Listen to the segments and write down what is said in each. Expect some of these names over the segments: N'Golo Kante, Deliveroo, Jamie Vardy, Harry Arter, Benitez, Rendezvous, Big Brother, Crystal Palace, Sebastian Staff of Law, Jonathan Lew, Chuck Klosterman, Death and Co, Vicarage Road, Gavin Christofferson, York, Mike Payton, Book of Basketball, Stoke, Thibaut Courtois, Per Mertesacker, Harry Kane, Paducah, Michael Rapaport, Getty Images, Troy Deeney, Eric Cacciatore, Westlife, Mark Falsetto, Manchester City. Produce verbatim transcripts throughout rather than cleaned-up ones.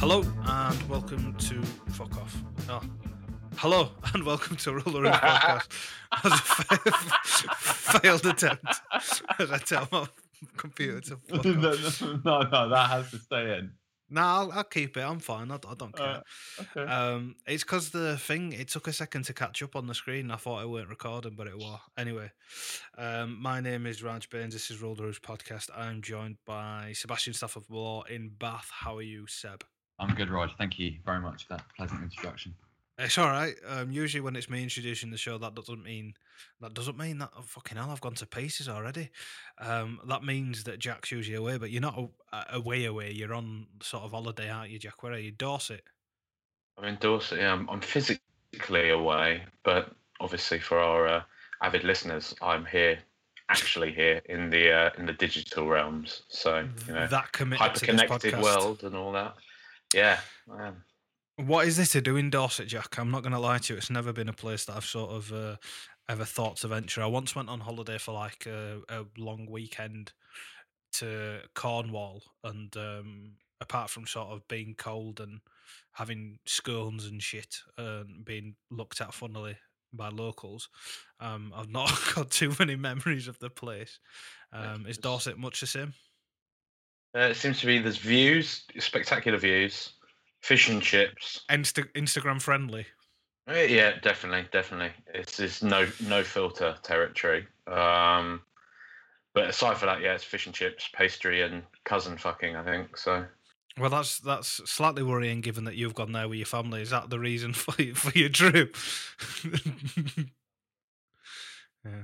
Hello and welcome to fuck off. Oh, hello and welcome to Roll the Podcast. That was a fa- failed attempt. As I tell my computer to fuck off. No, no, no, that has to stay in. No, I'll, I'll keep it. I'm fine. I, I don't care. Uh, okay. Um, it's because the thing, it took a second to catch up on the screen. I thought it weren't recording, but it was. Anyway, um, my name is Raj Burns. This is Roll the Podcast. I'm joined by Sebastian Staff of Law in Bath. How are you, Seb? I'm good, Raj. Thank you very much for that pleasant introduction. It's all right. Um, usually when it's me introducing the show, that doesn't mean that doesn't mean that oh, fucking hell, I've gone to pieces already. Um, that means that Jack's usually away, but you're not away away. You're on sort of holiday, aren't you, Jack? Where are you? Dorset? I'm in Dorset, yeah. I'm, I'm physically away, but obviously for our uh, avid listeners, I'm here, actually here in the uh, in the digital realms. So, you know, that committed to this hyper-connected world and all that. Yeah. Man. What is this to do in Dorset, Jack? I'm not going to lie to you. It's never been a place that I've sort of uh, ever thought to venture. I once went on holiday for like a, a long weekend to Cornwall, and um, apart from sort of being cold and having scones and shit and being looked at funnily by locals, um, I've not got too many memories of the place. Um, is Dorset much the same? Uh, it seems to be there's views, spectacular views, fish and chips. Insta- Instagram friendly. Uh, yeah, definitely, definitely. It's, it's no no filter territory. Um, but aside from that, yeah, it's fish and chips, pastry, and cousin fucking, I think. So. Well, that's that's slightly worrying, given that you've gone there with your family. Is that the reason for you, for your trip? Yeah.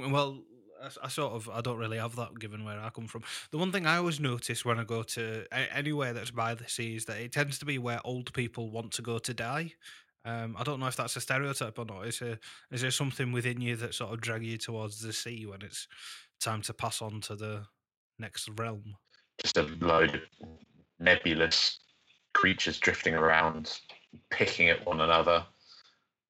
Well, I, I sort of, I don't really have that given where I come from. The one thing I always notice when I go to anywhere that's by the sea is that it tends to be where old people want to go to die. Um, I don't know if that's a stereotype or not. Is there, is there something within you that sort of drags you towards the sea when it's time to pass on to the next realm? Just a load of nebulous creatures drifting around, picking at one another.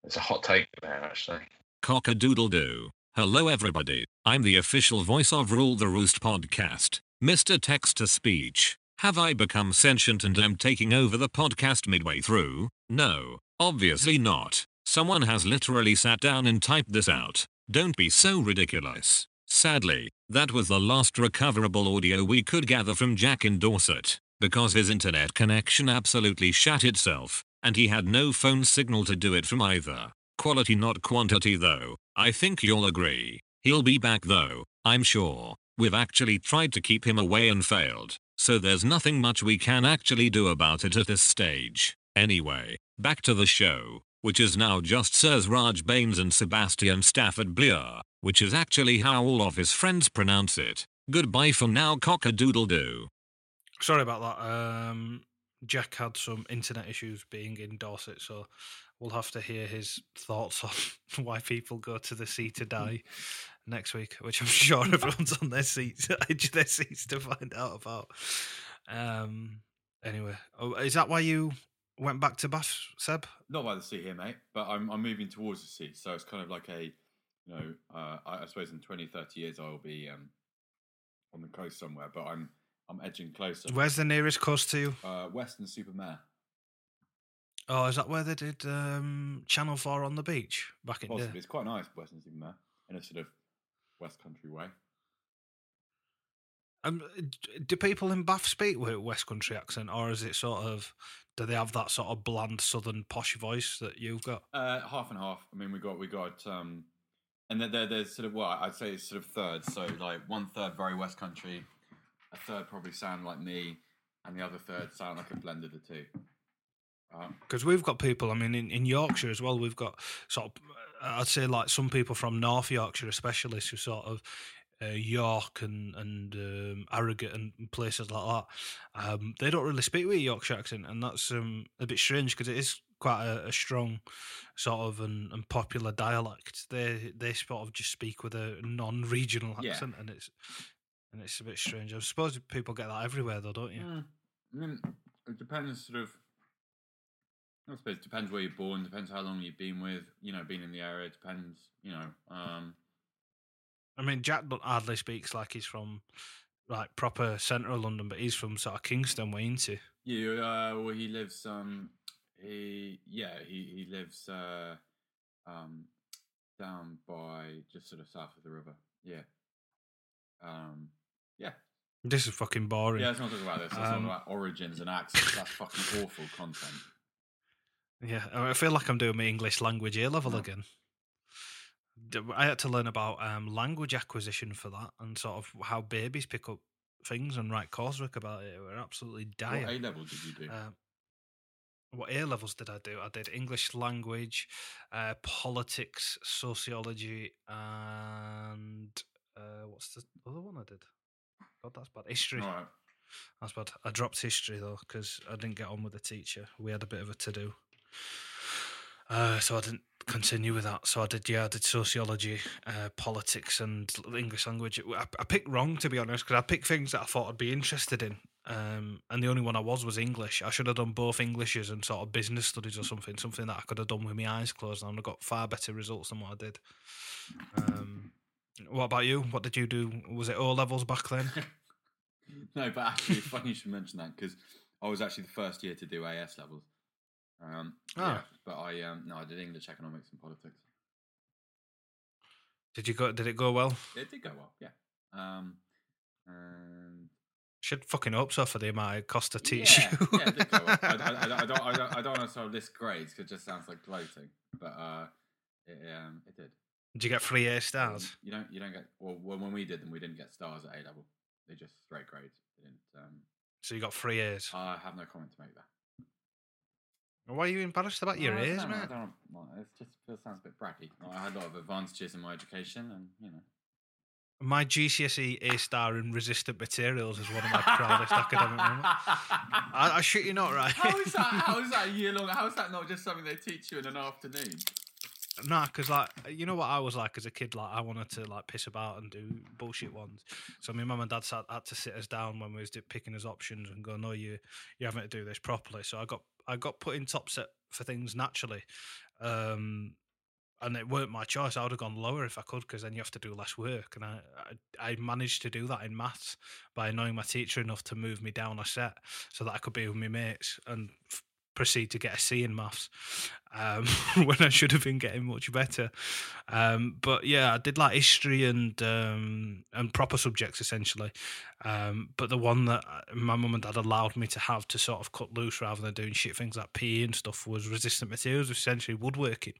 It's a hot take there, actually. Cock-a-doodle-doo. Hello everybody, I'm the official voice of Rule the Roost podcast, Mister Text-to-Speech. Have I become sentient and am taking over the podcast midway through? No, obviously not. Someone has literally sat down and typed this out. Don't be so ridiculous. Sadly, that was the last recoverable audio we could gather from Jack in Dorset, because his internet connection absolutely shat itself, and he had no phone signal to do it from either. Quality not quantity though, I think you'll agree. He'll be back though, I'm sure. We've actually tried to keep him away and failed, so there's nothing much we can actually do about it at this stage. Anyway, back to the show, which is now just Sirs Raj Baines and Sebastian Stafford Bleer, which is actually how all of his friends pronounce it. Goodbye for now, cock-a-doodle-doo. Sorry about that, um, Jack had some internet issues being in Dorset, so we'll have to hear his thoughts on why people go to the sea to die next week, which I'm sure everyone's on their seats, edge their seats to find out about. Um, anyway, oh, is that why you went back to Bath, Seb? Not by the sea here, mate, but I'm I'm moving towards the sea, so it's kind of like a, you know, uh, I, I suppose in twenty, thirty years I'll be um, on the coast somewhere, but I'm I'm edging closer. Where's the nearest coast to you? Uh, Weston-super-Mare. Oh, is that where they did um, Channel four on the beach back in Possibly. There? It's quite nice, Weston-super-Mare, in a sort of West Country way. Um, do people in Bath speak with a West Country accent, or is it sort of, do they have that sort of bland Southern posh voice that you've got? Uh, half and half. I mean, we got, we got, um, and there, there's sort of, well, I'd say it's sort of thirds. So like one third very West Country, a third probably sound like me, and the other third sound like a blend of the two. Because um, we've got people, I mean, in, in Yorkshire as well, we've got sort of, I'd say like some people from North Yorkshire especially, who sort of, Uh, York and and um, Harrogate and places like that, um, they don't really speak with a Yorkshire accent, and that's um, a bit strange because it is quite a, a strong sort of and, and popular dialect. They they sort of just speak with a non-regional accent, yeah. and it's and it's a bit strange. I suppose people get that everywhere, though, don't you? Mm. I mean, it depends, sort of. I suppose it depends where you're born, depends how long you've been with, you know, been in the area. Depends, you know. Um, I mean, Jack hardly speaks like he's from like proper central London, but he's from sort of Kingston, way, isn't he? Yeah, uh, well, he lives. Um, he yeah, he he lives uh, um, down by just sort of south of the river. Yeah, um, yeah. This is fucking boring. Yeah, let's not talk about this. Let's um, not talk about origins and accents. That's fucking awful content. Yeah, I feel like I'm doing my English language A level no. again. I had to learn about um, language acquisition for that, and sort of how babies pick up things and write coursework about it. We're absolutely dying. What A level did you do? Uh, what A levels did I do? I did English language, uh, politics, sociology, and uh, what's the other one I did? God, that's bad. History. All right. That's bad. I dropped history though because I didn't get on with the teacher. We had a bit of a to do. Uh, so I didn't continue with that. So I did, yeah, I did sociology, uh, politics, and English language. I, I picked wrong, to be honest, because I picked things that I thought I'd be interested in, um, and the only one I was was English. I should have done both Englishes and sort of business studies or something, something that I could have done with my eyes closed, and I got far better results than what I did. Um, what about you? What did you do? Was it O levels back then? No, but actually, it's funny you should mention that because I was actually the first year to do A S levels. Um, oh. yeah, but I um, no, I did English, economics, and politics. Did you go? Did it go well? It did go well, yeah. Um, and should fucking hope so for the amount it cost to teach yeah, you. Yeah, it did go well. I, I, I, I don't, I don't, I don't want to sort of list grades because it just sounds like gloating. But uh, it, um, it did. Did you get three A stars? You don't, you don't get. Well, when we did them, we didn't get stars at A level. They just straight grades. They didn't, um, so you got three A's. I have no comment to make there. Why are you embarrassed about your ears, mate? I don't know. It just it sounds a bit bratty. Well, I had a lot of advantages in my education, and you know. My G C S E A star in resistant materials is one of my proudest academic moments. I, I shit you not, right? How is that? How is that a year long? How is that not just something they teach you in an afternoon? Nah, because like you know what I was like as a kid, like I wanted to like piss about and do bullshit ones. So my mum and dad sat, had to sit us down when we was picking us options and go, "No, you you having to do this properly." So I got I got put in top set for things naturally, um, and it weren't my choice. I would have gone lower if I could, because then you have to do less work. And I, I I managed to do that in maths by annoying my teacher enough to move me down a set so that I could be with my mates and. F- proceed to get a C in maths um, when I should have been getting much better. Um, but yeah, I did like history and um, and proper subjects essentially. Um, but the one that my mum and dad allowed me to have to sort of cut loose rather than doing shit things like P E and stuff was resistant materials, essentially woodworking.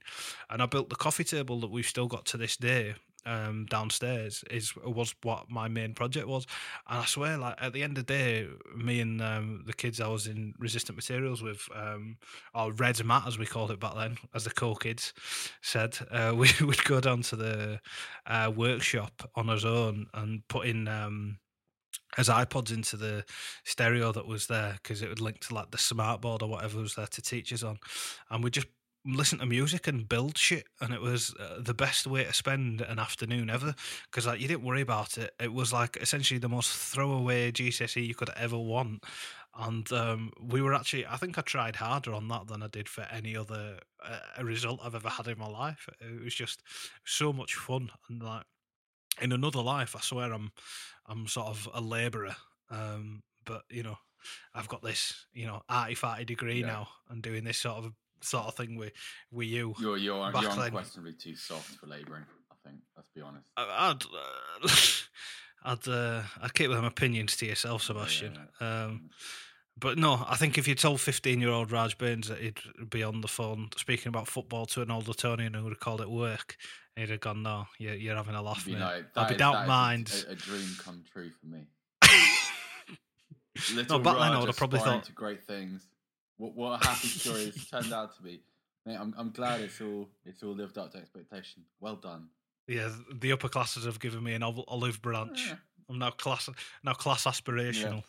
And I built the coffee table that we've still got to this day. Um, downstairs is was what my main project was, and I swear, like at the end of the day, me and um, the kids I was in resistant materials with, um, or Red Mat as we called it back then, as the cool kids said, uh, we would go down to the uh, workshop on our own and put in um, as iPods into the stereo that was there because it would link to like the smart board or whatever was there to teach us on, and we just. Listen to music and build shit, and it was uh, the best way to spend an afternoon ever because like you didn't worry about it. It was like essentially the most throwaway G C S E you could ever want, and um, we were actually I think I tried harder on that than I did for any other uh, result I've ever had in my life. It was just so much fun, and like in another life I swear I'm I'm sort of a labourer, um, but you know I've got this, you know, arty farty degree yeah. now, and doing this sort of sort of thing with with you. You're you're, you're unquestionably too soft for labouring. I think. Let's be honest. I'd I'd uh, I'd keep them opinions to yourself, Sebastian. Yeah, yeah, yeah. Um, but no, I think if you told fifteen-year-old Raj Burns that he'd be on the phone speaking about football to an old Etonian who would have called it work, he'd have gone, "No, you're, you're having a laugh, mate." Like, that I don't mind. A, a dream come true for me. Little no, back Raj then I would have probably thought to great things. What what a happy story it's turned out to be. Mate, I'm I'm glad it's all it's all lived up to expectation. Well done. Yeah, the upper classes have given me an olive branch. Yeah. I'm now class now class aspirational. Yeah.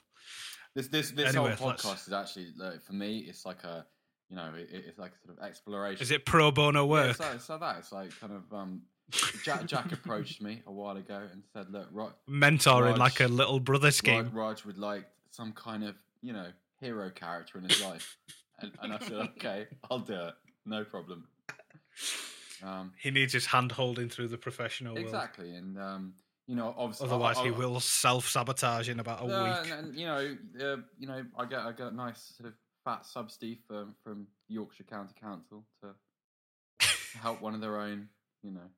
This this this anyway, whole podcast let's... is actually like, for me. It's like a you know it, it's like a sort of exploration. Is it pro bono work? Yeah, it's, like, it's like that. It's like kind of um. Jack Jack approached me a while ago and said, "Look, Raj, mentoring Raj, like a little brother scheme. Raj, Raj would like some kind of you know hero character in his life," and, and I said, "Okay, I'll do it. No problem." Um, he needs his hand holding through the professional exactly. world. Exactly, and um, you know, obviously, otherwise I'll, I'll, he will self sabotage in about a uh, week. And, and you know, uh, you know, I get I get a nice sort of fat subsidy from from Yorkshire County Council to help one of their own. You know,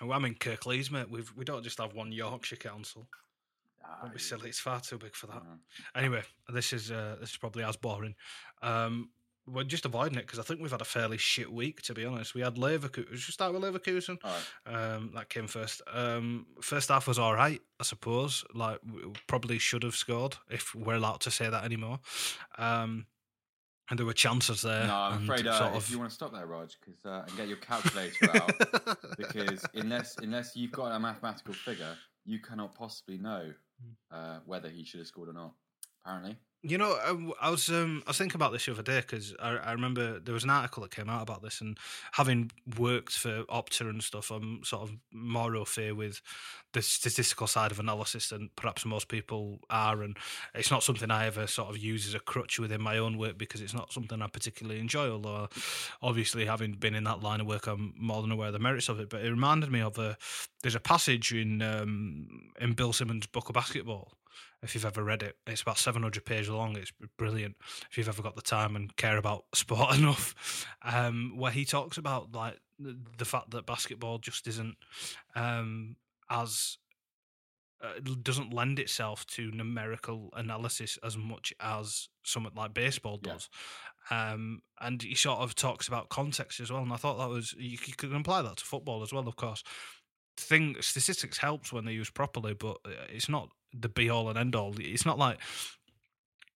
well, I'm in Kirklees, mate. We we don't just have one Yorkshire Council. Don't be silly. It's far too big for that. Yeah. Anyway, this is uh, this is probably as boring. Um, We're just avoiding it because I think we've had a fairly shit week, to be honest. We had Leverkusen. Should we start with Leverkusen? All right. Um, that came first. Um, first half was all right, I suppose. Like, we probably should have scored, if we're allowed to say that anymore. Um, and there were chances there. No, I'm afraid uh, sort of... if you want to stop there, Raj, cause, uh, and get your calculator out, because unless unless you've got a mathematical figure, you cannot possibly know uh, whether he should have scored or not, apparently. You know, I, I was um, I was thinking about this the other day because I, I remember there was an article that came out about this, and having worked for Opta and stuff, I'm sort of more au fait with the statistical side of analysis than perhaps most people are, and it's not something I ever sort of use as a crutch within my own work because it's not something I particularly enjoy, although obviously having been in that line of work, I'm more than aware of the merits of it. But it reminded me of a, there's a passage in um, in Bill Simmons' book of basketball. If you've ever read it, it's about seven hundred pages long. It's brilliant if you've ever got the time and care about sport enough. Um, where he talks about like the fact that basketball just isn't um, as uh, doesn't lend itself to numerical analysis as much as something like baseball does. Yeah. Um, and he sort of talks about context as well. And I thought that was you could apply that to football as well, of course. Thing statistics helps when they're used properly, but it's not the be all and end all. It's not like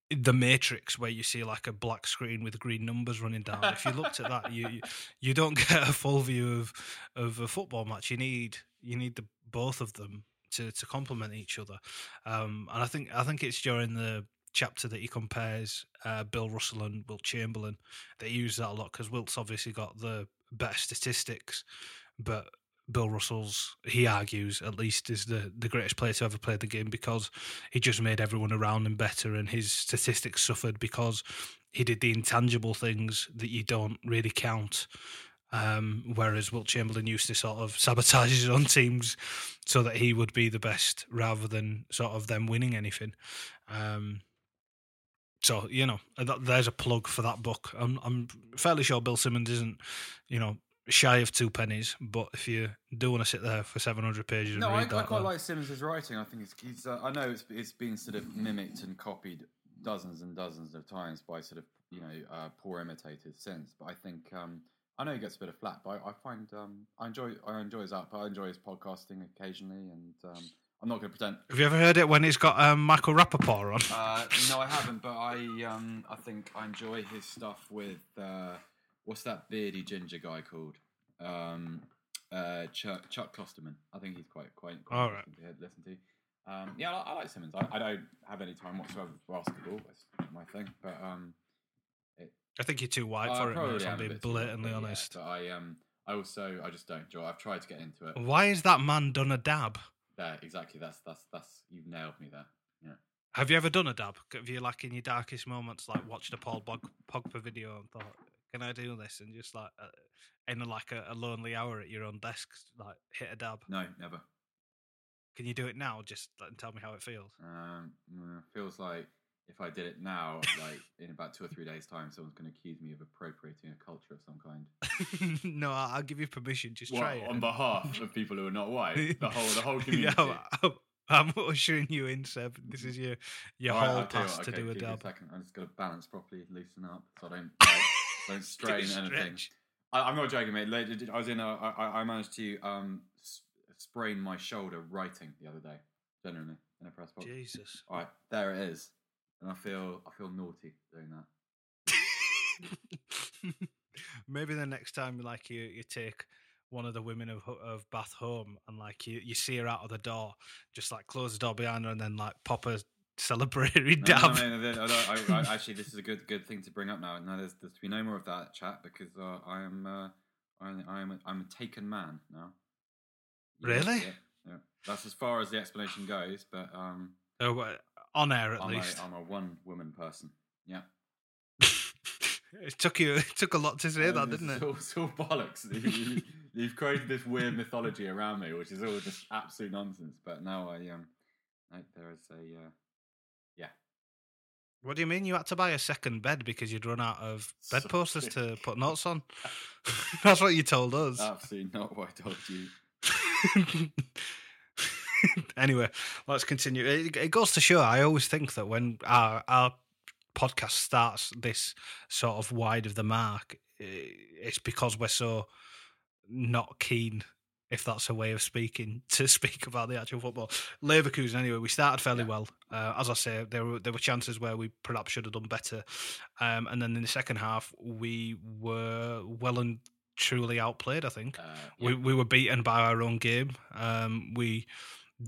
the Matrix where you see like a black screen with green numbers running down. If you looked at that, you you don't get a full view of of a football match. You need you need the both of them to to complement each other. Um, and I think I think it's during the chapter that he compares uh, Bill Russell and Wilt Chamberlain. They use that a lot because Wilt's obviously got the better statistics, but Bill Russell's, he argues, at least is the, the greatest player to ever play the game because he just made everyone around him better, and his statistics suffered because he did the intangible things that you don't really count. Um, whereas Wilt Chamberlain used to sort of sabotage his own teams so that he would be the best rather than sort of them winning anything. Um, so, you know, that, there's a plug for that book. I'm, I'm fairly sure Bill Simmons isn't, you know, shy of two pennies, but if you do want to sit there for seven hundred pages, no, and read I, that, I quite well. Like Simms's writing. I think it's, he's, uh, I know it's it's been sort of mimicked and copied dozens and dozens of times by sort of you know uh, poor imitators since. But I think um, I know he gets a bit of flack, but I, I find um, I enjoy I enjoy his output. I enjoy his podcasting occasionally, and um, I'm not going to pretend. Have you ever heard it when he's got um, Michael Rapaport on? Uh, no, I haven't, but I um, I think I enjoy his stuff with. Uh, What's that beardy ginger guy called? Um, uh, Chuck, Chuck Klosterman. I think he's quite quite, quite all right. To listen to. Um, yeah, I, I like Simmons. I, I don't have any time whatsoever for basketball. That's not my thing. But um, it, I think you're too wide I for it. Mate, if I'm being blatantly too, honest. Yeah, but I um, I also I just don't enjoy. I've tried to get into it. Why has that man done a dab? There, exactly. That's that's that's you've nailed me there. Yeah. Have you ever done a dab? Have you, like, in your darkest moments, like watched a Paul Pog- Pogba video and thought, can I do this? And just like uh, in like a, a lonely hour at your own desk, like hit a dab. No, never. Can you do it now? Just like, tell me how it feels. Um, feels like if I did it now, like in about two or three days' time, someone's going to accuse me of appropriating a culture of some kind. No, I'll give you permission. Just well, try it. On behalf of people who are not white, the whole the whole community. Yeah, I'm ushering you in, Seb. This is your your right, whole pass okay, to do a dab. I'm just going to balance properly, loosen up, so I don't like, don't strain anything. I, I'm not joking, mate. I was in. A, I, I managed to um, sprain my shoulder writing the other day. Generally, in a press box. Jesus. All right, there it is. And I feel I feel naughty doing that. Maybe the next time, like you, you take one of the women of of Bath home, and like you, you see her out of the door, just like close the door behind her, and then like pop a celebratory no, dab. No, no, no, I I, I, actually, this is a good good thing to bring up now. Now there's, there's to be no more of that chat because uh, I am uh, I am I'm a taken man now. You really? Know, yeah, yeah. That's as far as the explanation goes, but um. Oh, uh, on air, at I'm least. A, I'm a one-woman person. Yeah. it took you. It took a lot to say um, that, didn't it? It's all bollocks. you, you've created this weird mythology around me, which is all just absolute nonsense. But now I um, I, there is a uh, yeah. What do you mean? You had to buy a second bed because you'd run out of bed posters to put notes on? That's what you told us. Absolutely not what I told you. Anyway, let's continue. It, it goes to show, I always think that when our, our podcast starts this sort of wide of the mark, it's because we're so not keen, if that's a way of speaking, to speak about the actual football. Leverkusen, anyway, we started fairly yeah. well. Uh, as I say, there were, there were chances where we perhaps should have done better. Um, and then in the second half, we were well and truly outplayed, I think. Uh, yeah. we, we were beaten by our own game. Um, we...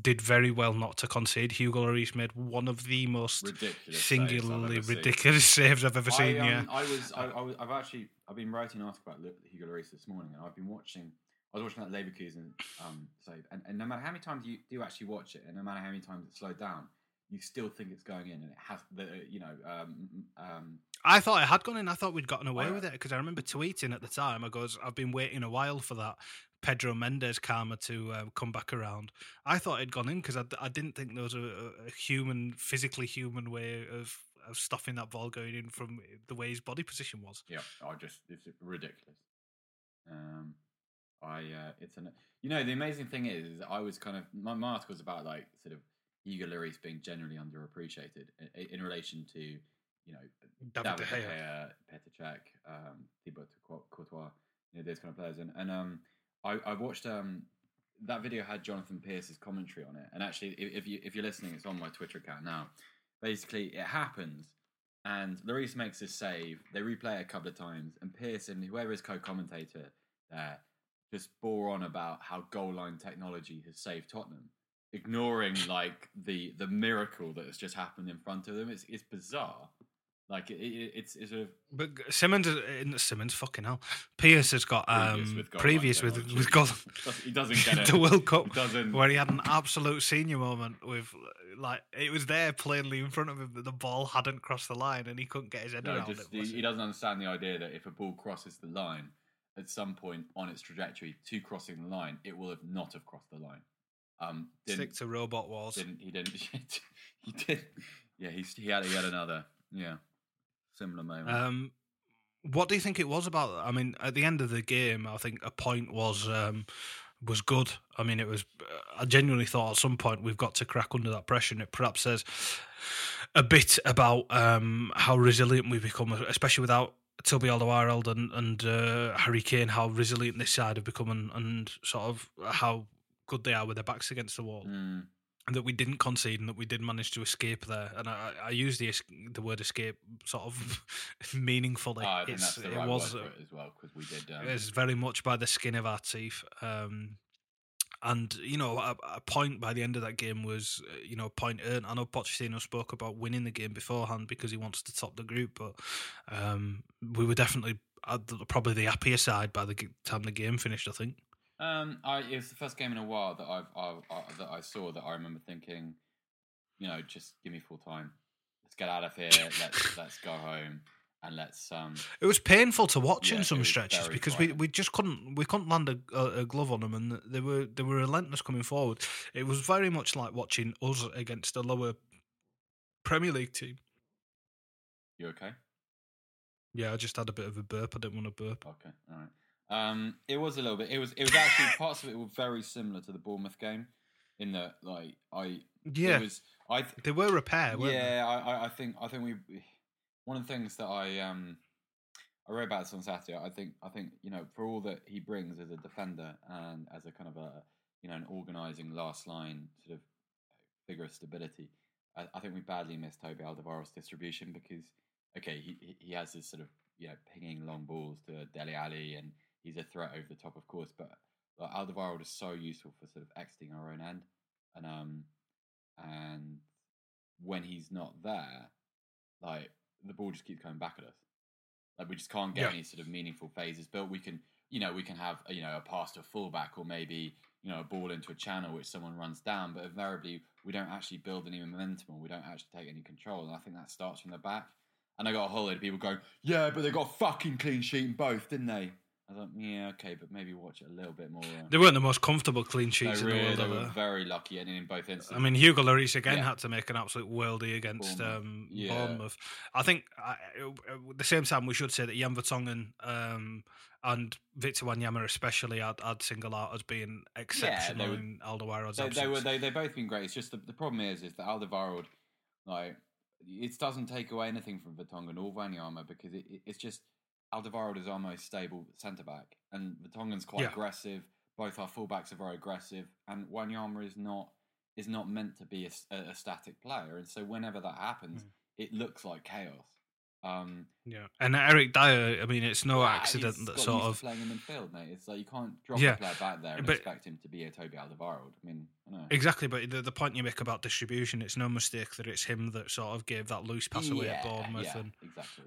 did very well not to concede. Hugo Lloris made one of the most ridiculous singularly saves ridiculous seen. saves I've ever I, seen. Um, yeah, I was, I, I was, I've actually, I've been writing an article about Hugo Lloris this morning, and I've been watching. I was watching that Leverkusen um, save, and, and no matter how many times you do actually watch it, and no matter how many times it's slowed down, you still think it's going in, and it has. The, you know, um, um, I thought it had gone in. I thought we'd gotten away I, with it because I remember tweeting at the time. I goes, I've been waiting a while for that. Pedro Mendes karma to uh, come back around. I thought it'd gone in because I, I didn't think there was a, a human, physically human way of, of stuffing that ball going in from the way his body position was. Yeah, I just it's ridiculous. Um, I uh, it's an you know the amazing thing is, is I was kind of my, my article was about like sort of Hugo Lloris being generally underappreciated in, in relation to you know David, David De Gea, Gea Petr Cech, um, Thibaut Courtois, you know those kind of players, and and um. I, I watched um, that video had Jonathan Pierce's commentary on it, and actually, if you if you're listening, it's on my Twitter account now. Basically, it happens, and Lloris makes this save. They replay it a couple of times, and Pierce and whoever is co-commentator there just bore on about how goal line technology has saved Tottenham, ignoring like the the miracle that has just happened in front of them. It's it's bizarre. Like it, it, it's it's a but Simmons Simmons fucking hell. Pierce has got um previous with goal previous line, with, with he doesn't get it. The World Cup doesn't. Where he had an absolute senior moment with like it was there plainly in front of him that the ball hadn't crossed the line and he couldn't get his head no, around just, it. He, he doesn't understand the idea that if a ball crosses the line at some point on its trajectory to crossing the line, it will have not have crossed the line. Um, stick to robot walls. Didn't he? Didn't he? Did yeah? He he had yet another yeah. Similar moment. Um, what do you think it was about that? I mean, at the end of the game, I think a point was um, was good. I mean, it was. I genuinely thought at some point we've got to crack under that pressure, and it perhaps says a bit about um, how resilient we become, especially without Toby Alderweireld and, and uh, Harry Kane, how resilient this side have become and, and sort of how good they are with their backs against the wall. Mm. That we didn't concede and that we did manage to escape there, and I, I use the the word "escape" sort of meaningfully. Oh, I think it's, that's the right it was word for it as well because we did. Um... It's very much by the skin of our teeth, um, and you know, a, a point by the end of that game was uh, you know a point earned. I know Pochettino spoke about winning the game beforehand because he wants to top the group, but um, we were definitely probably the happier side by the time the game finished, I think. Um, I, it was the first game in a while that I've, I've, I've that I saw that I remember thinking, you know, just give me full time. Let's get out of here. Let's let's go home and let's. Um, it was painful to watch yeah, in some stretches because we, we just couldn't we couldn't land a, a glove on them, and they were they were relentless coming forward. It was very much like watching us against a lower Premier League team. You okay? Yeah, I just had a bit of a burp. I didn't want to burp. Okay, all right. Um, it was a little bit. It was. It was actually parts of it were very similar to the Bournemouth game, in that like I. Yeah. It was, I. Th- they were a pair. Weren't yeah, they? I. I think. I think we. One of the things that I um, I wrote about this on Saturday. I think. I think you know, for all that he brings as a defender and as a kind of a you know an organising last line sort of figure of stability, I, I think we badly missed Toby Alderweireld's distribution because okay, he he has this sort of you know pinging long balls to Dele Alli and. He's a threat over the top, of course, but like, Alderweireld is so useful for sort of exiting our own end, and um, and when he's not there, like the ball just keeps coming back at us. Like we just can't get yeah. any sort of meaningful phases built. We can, you know, we can have you know a pass to a fullback or maybe you know a ball into a channel which someone runs down, but invariably we don't actually build any momentum or we don't actually take any control. And I think that starts from the back. And I got a whole load of people going, "Yeah, but they got a fucking clean sheet in both, didn't they?" I thought, yeah, okay, but maybe watch it a little bit more. Um, they weren't the most comfortable clean sheets no, really, in the world. They were very lucky, and in both instances. I mean, Hugo Lloris again yeah. had to make an absolute worldie against Bournemouth. Um, yeah. Bournemouth. I think I, at the same time we should say that Jan Vertonghen um, and Victor Wanyama especially I'd, I'd single out as being exceptional yeah, were, in Alderweireld's absence. They were they they both been great. It's just the, the problem is is that Alderweireld like it doesn't take away anything from Vertonghen or Wanyama because it, it, it's just. Alderweireld is our most stable centre-back, and Vertonghen's quite yeah. aggressive. Both our full-backs are very aggressive, and Wanyama is not is not meant to be a, a static player, and so whenever that happens, mm. it looks like chaos. Um, yeah, and Eric Dier, I mean, it's no yeah, accident that sort of... playing in midfield, mate. It's like you can't drop yeah, a player back there and but, expect him to be a Toby Alderweireld. I mean, I don't know. Exactly, but the, the point you make about distribution, it's no mistake that it's him that sort of gave that loose pass away yeah, at Bournemouth. Yeah, and, exactly.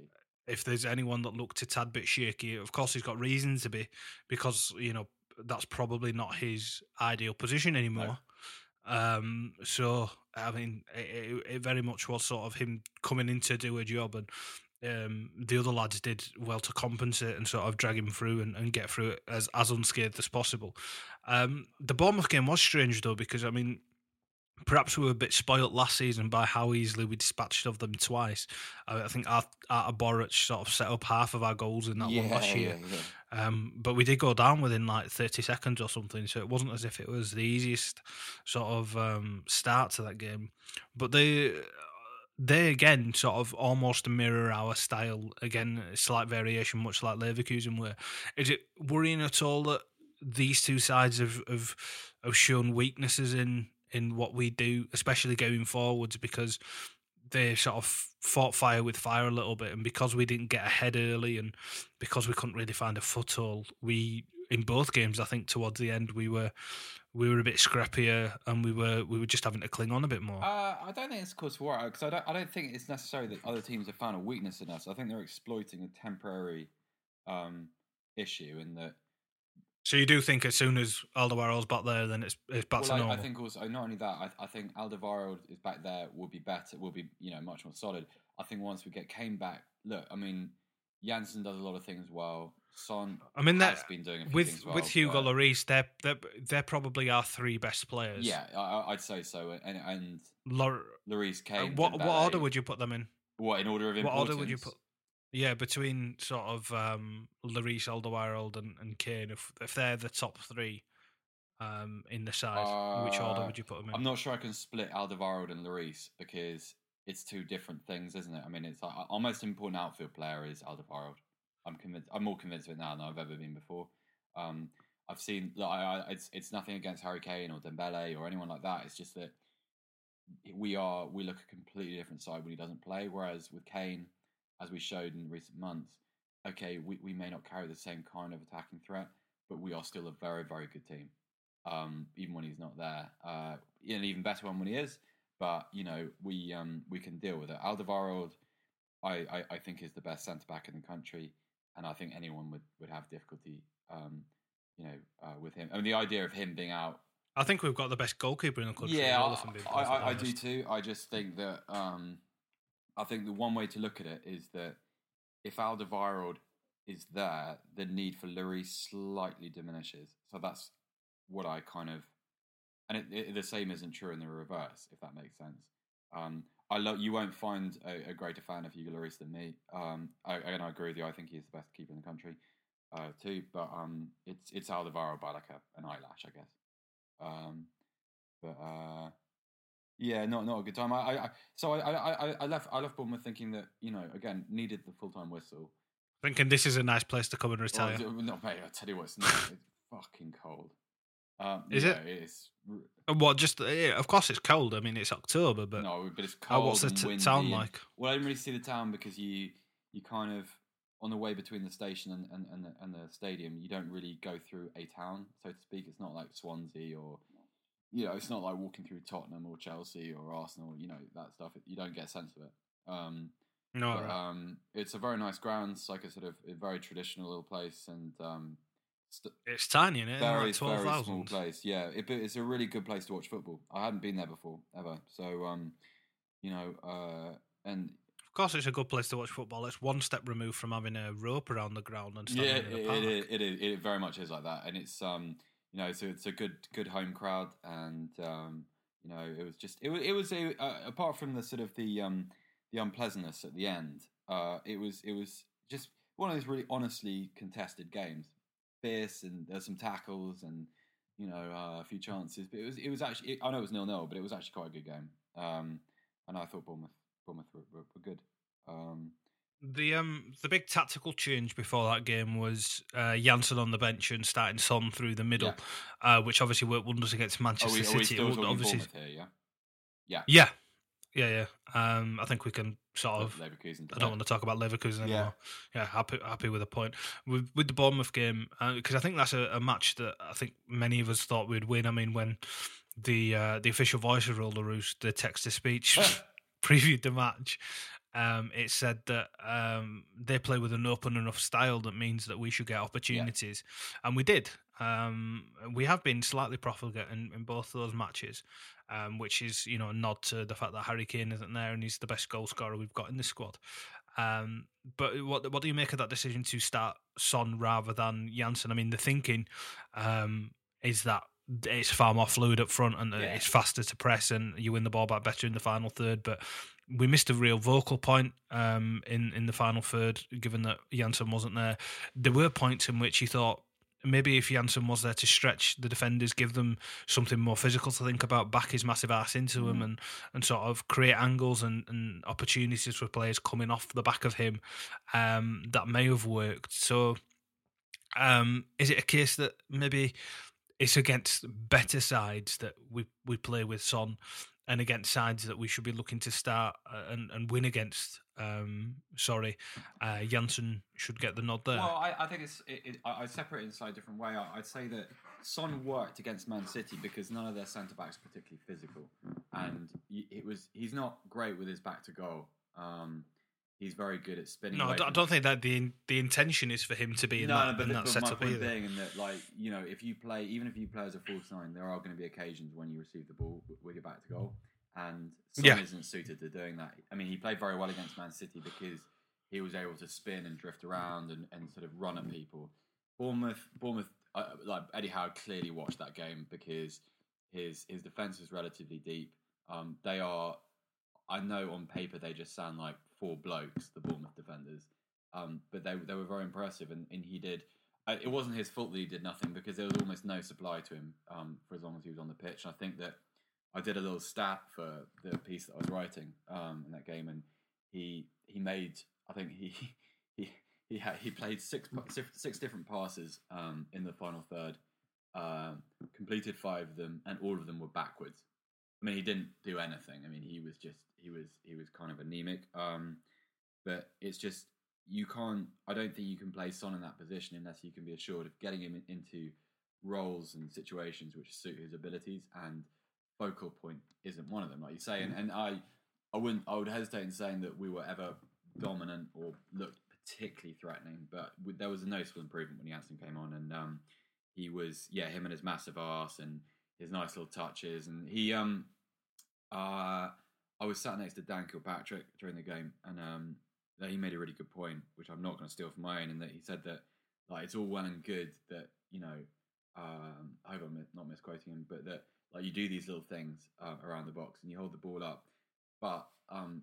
If there's anyone that looked a tad bit shaky, of course he's got reason to be, because you know that's probably not his ideal position anymore. No. Um, so I mean, it, it very much was sort of him coming in to do a job, and um, the other lads did well to compensate and sort of drag him through and, and get through it as as unscathed as possible. Um, the Bournemouth game was strange though, because I mean. Perhaps we were a bit spoilt last season by how easily we dispatched of them twice. I think Artur Boric sort of set up half of our goals in that yeah, one last year. Yeah, yeah. Um, but we did go down within like thirty seconds or something, so it wasn't as if it was the easiest sort of um, start to that game. But they, they again sort of almost mirror our style. Again, a slight variation, much like Leverkusen were. Is it worrying at all that these two sides have, have, have shown weaknesses in... in what we do, especially going forwards, because they sort of fought fire with fire a little bit, and because we didn't get ahead early and because we couldn't really find a foothold, we, in both games, I think towards the end, we were we were a bit scrappier and we were we were just having to cling on a bit more. Uh, I don't think it's cause for war, because I don't, I don't think it's necessary that other teams have found a weakness in us. I think they're exploiting a temporary um, issue in that. So you do think as soon as Alderweireld's back there, then it's it's back well, to normal. I, I think also not only that, I, I think Alderweireld is back there will be better, will be you know much more solid. I think once we get Kane back, look, I mean, Janssen does a lot of things well. Son, I mean, has been doing a few with things well, with Hugo Lloris, they're they're they're probably our three best players. Yeah, I, I'd say so. And and Lloris, Lor- Kane. Uh, what what order would you put them in? What in order of importance? What order would you put? Yeah, between sort of um, Lloris, Alderweireld, and, and Kane, if if they're the top three um, in the side, uh, which order would you put them in? I'm not sure I can split Alderweireld and Lloris because it's two different things, isn't it? I mean, it's like our most important outfield player is Alderweireld. I'm convinced. I'm more convinced of it now than I've ever been before. Um, I've seen. Like, I, it's it's nothing against Harry Kane or Dembele or anyone like that. It's just that we are we look a completely different side when he doesn't play. Whereas with Kane. As we showed in recent months, okay, we, we may not carry the same kind of attacking threat, but we are still a very, very good team, um, even when he's not there. Uh, an even better one when he is, but, you know, we um, we can deal with it. Alderweireld, I, I, I think, is the best centre-back in the country, and I think anyone would, would have difficulty, um, you know, uh, with him. I mean, the idea of him being out... I think we've got the best goalkeeper in the country. Yeah, all I, I, I, I do too. I just think that... Um, I think the one way to look at it is that if Alderweireld is there, the need for Lloris slightly diminishes. So that's what I kind of... And it, it, the same isn't true in the reverse, if that makes sense. Um, I love. You won't find a, a greater fan of Hugo Lloris than me. Um, I, and I agree with you. I think he's the best keeper in the country, uh, too. But um, it's it's Alderweireld by like a, an eyelash, I guess. Um, but uh, yeah, not not a good time. I, I so I, I I left I left Bournemouth thinking that, you know, again, needed the full time whistle. Thinking this is a nice place to come and retire. Well, not mate. I tell you what, it's not. It's fucking cold. Um, is yeah, it? It is. Well, just yeah, of course it's cold. I mean, it's October, but no, but it's cold. Oh, what's the t- town like? Well, I didn't really see the town because you you kind of on the way between the station and and, and, the, and the stadium, you don't really go through a town, so to speak. It's not like Swansea or you know, it's not like walking through Tottenham or Chelsea or Arsenal. You know that stuff. You don't get a sense of it. Um, no, but, right. um, it's a very nice grounds, like a sort of a very traditional little place, and. Um, St- it's tiny, isn't it? Very, like twelve, very small place. Yeah, it, it's a really good place to watch football. I hadn't been there before, ever. So, um, you know, uh, and of course, it's a good place to watch football. It's one step removed from having a rope around the ground and standing yeah, in the park. Yeah, it, it, it, it very much is like that. And it's um, you know, so it's a good, good home crowd. And um, you know, it was just it was it was a, uh, apart from the sort of the um the unpleasantness at the end, uh, it was it was just one of those really honestly contested games. Fierce and there's some tackles and you know uh, a few chances, but it was it was actually it, I know it was nil-nil, but it was actually quite a good game. Um, and I thought Bournemouth Bournemouth were, were, were good. Um, the um the big tactical change before that game was uh, Janssen on the bench and starting Son through the middle, yeah. uh, which obviously worked wonders against Manchester are we, City. Are we still talking obviously, Bournemouth here, yeah, yeah, yeah, yeah, yeah. Um, I think we can. Sort of. Leverkusen, I don't want to talk about Leverkusen anymore. Yeah, yeah happy, happy with a point with, with the Bournemouth game because uh, I think that's a, a match that I think many of us thought we'd win. I mean, when the uh, the official voice of Roll the Roost, the text to speech previewed the match, um, it said that um, they play with an open enough style that means that we should get opportunities, yeah. and we did. Um, we have been slightly profligate in, in both those matches. Um, which is, you know, a nod to the fact that Harry Kane isn't there and he's the best goal scorer we've got in the squad. Um, but what what do you make of that decision to start Son rather than Janssen? I mean, the thinking um, is that it's far more fluid up front and yeah. it's faster to press and you win the ball back better in the final third. But we missed a real vocal point um, in, in the final third, given that Janssen wasn't there. There were points in which you thought, maybe if Janssen was there to stretch the defenders, give them something more physical to think about, back his massive ass into mm. him and, and sort of create angles and, and opportunities for players coming off the back of him, um, that may have worked. So um, is it a case that maybe it's against better sides that we, we play with Son and against sides that we should be looking to start and, and win against? Um, sorry, uh, Janssen should get the nod there. Well, I, I think it's. It, it, I, I separate it in a slightly different way. I, I'd say that Son worked against Man City because none of their centre backs are particularly physical, and it was he's not great with his back to goal. Um, he's very good at spinning. No, I don't, I don't think that the the intention is for him to be in no, that, no, but, in that but setup my point either. Being in that, like you know, if you play, even if you play as a false nine, there are going to be occasions when you receive the ball with your back to goal. And Son yeah. isn't suited to doing that. I mean, he played very well against Man City because he was able to spin and drift around and, and sort of run at people. Bournemouth, Bournemouth, uh, like Eddie Howe clearly watched that game because his his defence was relatively deep. Um, they are, I know on paper they just sound like four blokes, the Bournemouth defenders, um, but they they were very impressive. And, and he did. It wasn't his fault that he did nothing because there was almost no supply to him um, for as long as he was on the pitch. And I think that. I did a little stat for the piece that I was writing um, in that game, and he he made I think he he he, had, he played six six different passes um, in the final third, uh, completed five of them, and all of them were backwards. I mean, he didn't do anything. I mean, he was just he was he was kind of anemic. Um, but it's just you can't. I don't think you can play Son in that position unless you can be assured of getting him into roles and situations which suit his abilities and. Focal point isn't one of them, like you say, and, and I, I wouldn't, I would hesitate in saying that we were ever dominant or looked particularly threatening, but there was a noticeable improvement when Janssen came on, and um, he was, yeah, him and his massive arse and his nice little touches, and he, um, uh, I was sat next to Dan Kilpatrick during the game, and um, he made a really good point, which I'm not going to steal from my own, in that he said that like it's all well and good that you know, um, I hope I'm not misquoting him, but that. Like you do these little things uh, around the box, and you hold the ball up, But um,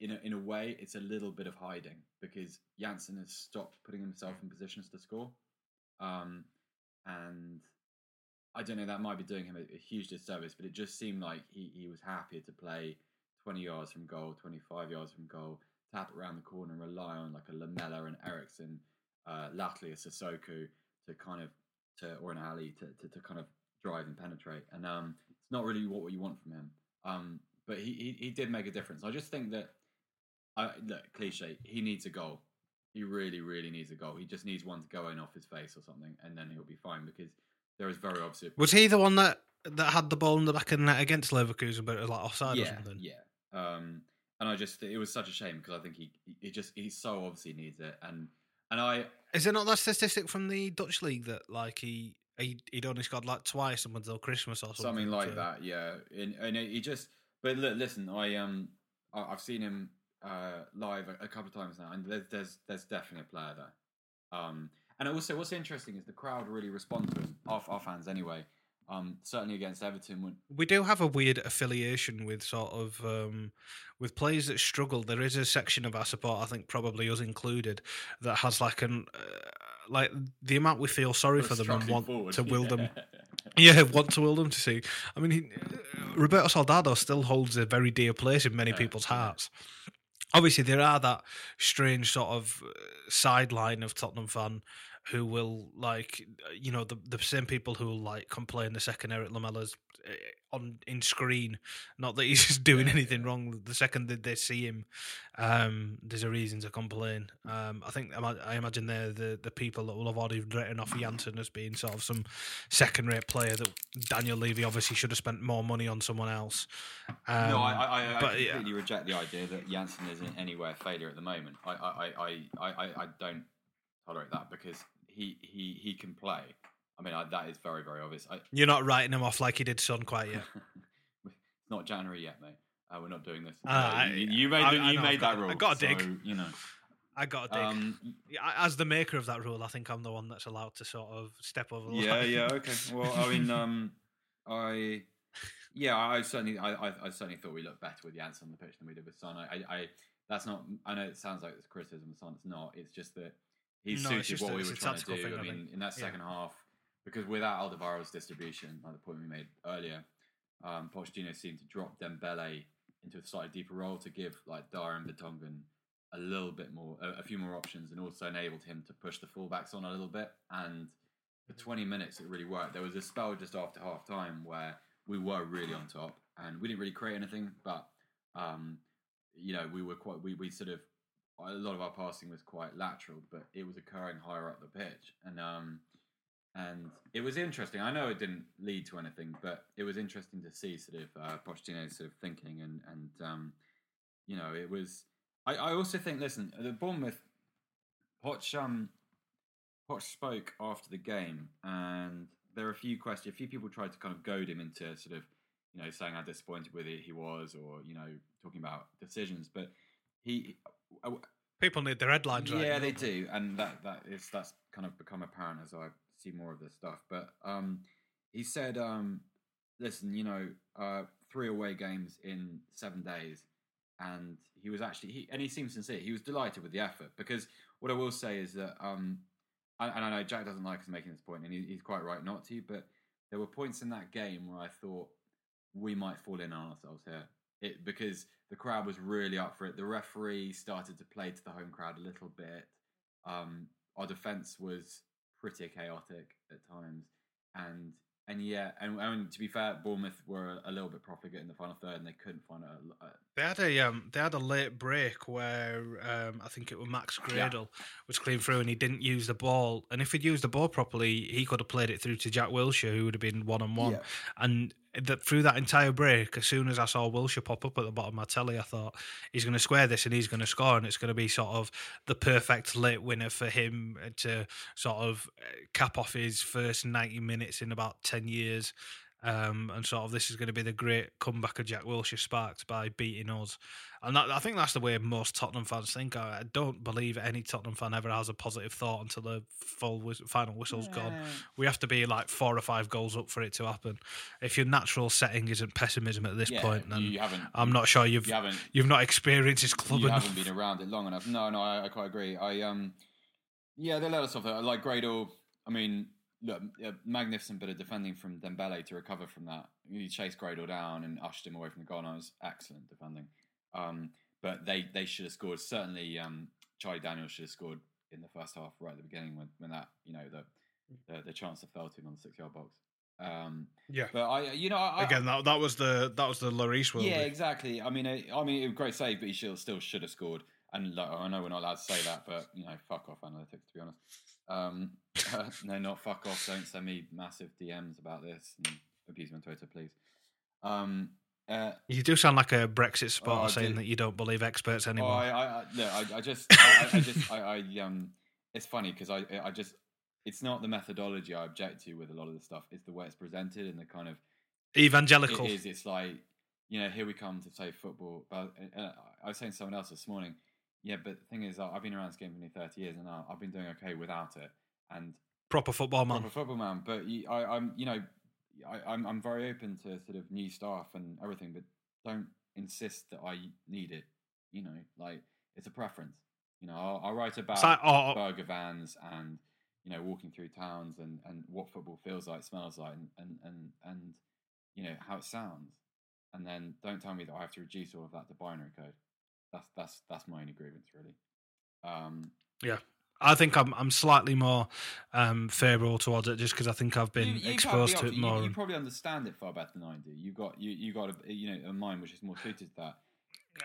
in a, in a way, it's a little bit of hiding because Janssen has stopped putting himself in positions to score. Um, and I don't know, that might be doing him a, a huge disservice, but it just seemed like he, he was happier to play twenty yards from goal, twenty-five yards from goal, tap around the corner and rely on like a Lamela and Eriksson, uh, latterly a Sissoko to kind of, to or an Ali to, to, to kind of drive and penetrate. And um, it's not really what you want from him. Um, but he, he, he did make a difference. I just think that, I, look, cliche, he needs a goal. He really, really needs a goal. He just needs one to go in off his face or something, and then he'll be fine because there is very obvious... Was he the one that, that had the ball in the back of the net against Leverkusen, but it was like offside yeah, or something? Yeah, yeah. Um, and I just... It was such a shame because I think he, he just... He so obviously needs it. And and I... Is it not that statistic from the Dutch league that like he, he, he'd only scored like twice until Christmas or something? Something like so. that, yeah. And, and he just... But look, listen, I, um, I've seen him... Uh, live a, a couple of times now, and there's there's, there's definitely a player there. Um, and also, what's interesting is the crowd really respond to him, our, our fans anyway. Um, certainly against Everton, when... we do have a weird affiliation with sort of um, with players that struggle. There is a section of our support, I think, probably us included, that has like an uh, like the amount we feel sorry We're for them and want forward. to will yeah. them. Yeah, want to will them to see. I mean, he, Roberto Soldado still holds a very dear place in many yeah, people's yeah. hearts. Obviously, there are that strange sort of sideline of Tottenham fan who will, like, you know, the, the same people who will, like, complain the second Erik Lamela's on in screen. Not that he's just doing yeah, anything yeah. wrong. The second that they see him, um, there's a reason to complain. Um, I think, I imagine they're the, the people that will have already written off Janssen as being sort of some second-rate player that Daniel Levy obviously should have spent more money on someone else. Um, no, I, I, I, but, I completely yeah. reject the idea that Janssen is in anywhere failure at the moment. I, I, I, I, I, I don't tolerate that because he, he, he can play. I mean, I, that is very, very obvious. I, You're not writing him off like he did Son quite yet. It's not January yet, mate. Uh, we're not doing this. Uh, no, I, you, you made, I, the, you I know, made got, that rule. I got a dig. So, you know. I got a dig. Um, As the maker of that rule, I think I'm the one that's allowed to sort of step over the yeah, line. Yeah, yeah, okay. Well, I mean, um, I... Yeah, I certainly I, I, I certainly thought we looked better with Janssen on the pitch than we did with Son. I, I, I That's not... I know it sounds like it's criticism of Son. It's not. It's just that he no, suited what a, we were trying to do. Thing, I mean, in that second yeah. half... Because without Alderweireld's distribution, like the point we made earlier, um, Pochettino seemed to drop Dembele into a slightly deeper role to give like Dyer and Vertonghen a little bit more, a, a few more options, and also enabled him to push the fullbacks on a little bit. And for twenty minutes, it really worked. There was a spell just after half time where we were really on top, and we didn't really create anything. But um, you know, we were quite, we we sort of a lot of our passing was quite lateral, but it was occurring higher up the pitch, and. Um, And it was interesting. I know it didn't lead to anything, but it was interesting to see sort of uh, Pochettino's sort of thinking. And, and um, you know, it was... I, I also think, listen, the Bournemouth... Poch, um, Poch spoke after the game, and there were a few questions. A few people tried to kind of goad him into sort of, you know, saying how disappointed with it he was or, you know, talking about decisions. But he... People need their headlines, right? Yeah, they do. And that, that is, that's kind of become apparent as I've... see more of this stuff, but um, he said, um, listen, you know, uh, three away games in seven days, and he was actually, he, and he seemed sincere, he was delighted with the effort, because what I will say is that, um, and, and I know Jack doesn't like us making this point, and he, he's quite right not to, but there were points in that game where I thought we might fall in on ourselves here, it, because the crowd was really up for it, the referee started to play to the home crowd a little bit, um, our defence was pretty chaotic at times, and and yeah, and, and to be fair, Bournemouth were a little bit profligate in the final third, and they couldn't find a. a they had a um, they had a late break where um, I think it was Max Gradel yeah. was clean through, and he didn't use the ball. And if he'd used the ball properly, he could have played it through to Jack Wilshere, who would have been one on one. And that through that entire break, as soon as I saw Wilshere pop up at the bottom of my telly, I thought he's going to square this and he's going to score, and it's going to be sort of the perfect late winner for him to sort of cap off his first ninety minutes in about ten years. Um, and sort of this is going to be the great comeback of Jack Wilshere sparked by beating us. And that, I think that's the way most Tottenham fans think. I, I don't believe any Tottenham fan ever has a positive thought until the full whistle, final whistle's yeah. gone. We have to be like four or five goals up for it to happen. If your natural setting isn't pessimism at this yeah, point, then you haven't, I'm not sure you've you haven't, you've not experienced this club you enough. Haven't been around it long enough. No, no, I, I quite agree. I um, yeah, they let us off there. Like Gradle, I mean. Look, a magnificent bit of defending from Dembele to recover from that. He chased Gradle down and ushered him away from the goal. It was excellent defending. Um, but they, they should have scored. Certainly, um, Charlie Daniels should have scored in the first half, right at the beginning, when, when that, you know, the, the the chance that fell to him on the six yard box. Um, yeah. But I, you know, I, again, that that was the that was the Lloris world. Yeah, exactly. I mean, I, I mean, it was a great save, but he should, still should have scored. And look, I know we're not allowed to say that, but you know, fuck off analytics, to be honest. Um, uh, no, not fuck off. Don't send me massive D Ms about this and abuse me on Twitter, please. Um, uh, you do sound like a Brexit supporter oh, saying do. that you don't believe experts anymore. Oh, I, I, look, I, I just, I, I just, I, I, um, it's funny because I, I just, it's not the methodology I object to with a lot of the stuff. It's the way it's presented and the kind of evangelical. It is. It's like, you know, here we come to play football. But uh, I was saying to someone else this morning. Yeah, but the thing is, I've been around this game for nearly thirty years, and I've been doing okay without it. And proper football man, proper football man. But I, I'm, you know, I, I'm, I'm very open to sort of new staff and everything, but don't insist that I need it. You know, like it's a preference. You know, I'll, I'll write about like, oh, burger vans and you know walking through towns and, and what football feels like, smells like, and, and and and you know how it sounds. And then don't tell me that I have to reduce all of that to binary code. That's that's that's my only grievance, really. Um, yeah, I think I'm I'm slightly more um, favourable towards it just because I think I've been you, you exposed to it more. You, you probably understand it far better than I do. You got you you got a, you know a mind which is more suited to that.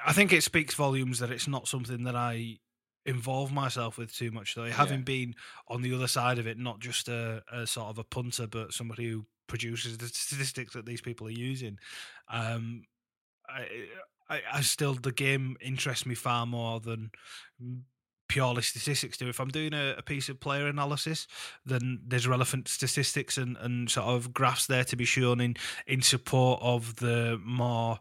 I think it speaks volumes that it's not something that I involve myself with too much, though. Having yeah. been on the other side of it, not just a, a sort of a punter, but somebody who produces the statistics that these people are using. Um, I. I, I still, the game interests me far more than purely statistics do. If I'm doing a, a piece of player analysis, then there's relevant statistics and, and sort of graphs there to be shown in, in support of the more,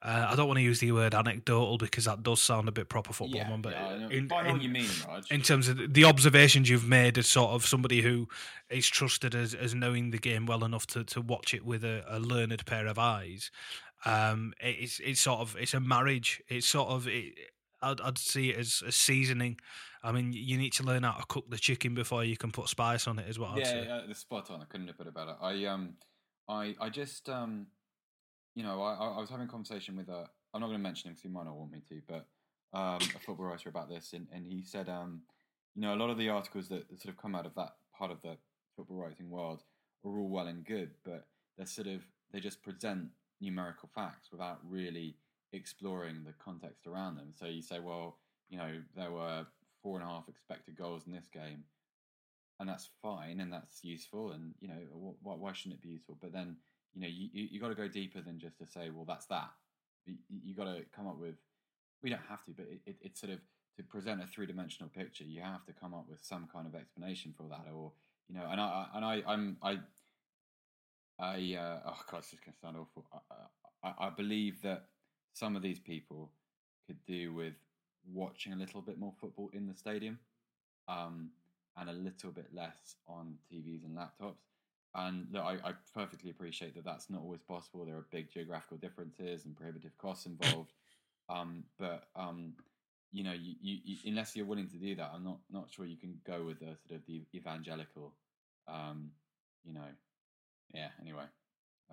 uh, I don't want to use the word anecdotal because that does sound a bit proper football, yeah, man, but yeah, in, by in, what you mean, Raj. In terms of the observations you've made as sort of somebody who is trusted as, as knowing the game well enough to, to watch it with a, a learned pair of eyes. Um, it's it's sort of it's a marriage. It's sort of it, I'd I'd see it as a seasoning. I mean, you need to learn how to cook the chicken before you can put spice on it, is what yeah, I'd say. Yeah, the spot on. I couldn't have put it better. I um, I I just um, you know, I I was having a conversation with a. I'm not going to mention him because he might not want me to, but um, a football writer about this, and, and he said um, you know, a lot of the articles that sort of come out of that part of the football writing world are all well and good, but they're sort of they just present numerical facts without really exploring the context around them. So you say, well, you know, there were four and a half expected goals in this game, and that's fine and that's useful, and you know, wh- why shouldn't it be useful? But then, you know, you you, you got to go deeper than just to say, well, that's that. You, you got to come up with. We don't have to, but it, it it's sort of to present a three-dimensional picture. You have to come up with some kind of explanation for that, or you know, and I and I I'm I. I uh, oh god, this is going to sound awful. I, I, I believe that some of these people could do with watching a little bit more football in the stadium, um, and a little bit less on T Vs and laptops. And look, I, I perfectly appreciate that that's not always possible. There are big geographical differences and prohibitive costs involved. Um, but um, you know, you, you, you, unless you're willing to do that, I'm not not sure you can go with the sort of the evangelical, um, you know. Yeah. Anyway,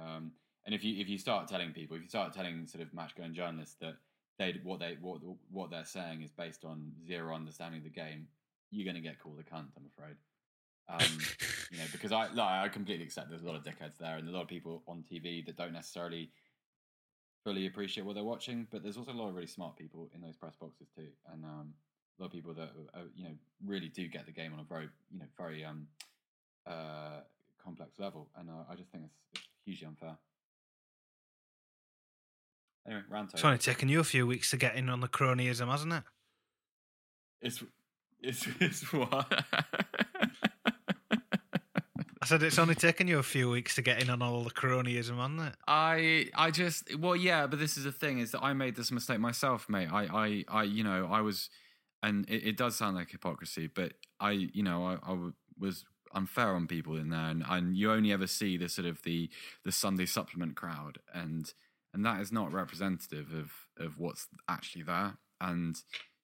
um, and if you if you start telling people, if you start telling sort of match-going journalists that they what they what what they're saying is based on zero understanding of the game, you're going to get called a cunt, I'm afraid. Um, you know, because I like, I completely accept there's a lot of dickheads there and a lot of people on T V that don't necessarily fully appreciate what they're watching. But there's also a lot of really smart people in those press boxes too, and um, a lot of people that are, you know really do get the game on a very you know very um uh. complex level, and uh, I just think it's, it's hugely unfair. Anyway, rant over. It's only taken you a few weeks to get in on the cronyism, hasn't it? It's it's it's what? I said it's only taken you a few weeks to get in on all the cronyism, hasn't it? I, I just, well, yeah, but this is the thing, is that I made this mistake myself, mate. I, I, I you know, I was, and it, it does sound like hypocrisy, but I, you know, I, I was unfair on people in there, and, and you only ever see the sort of the the Sunday supplement crowd, and and that is not representative of of what's actually there. And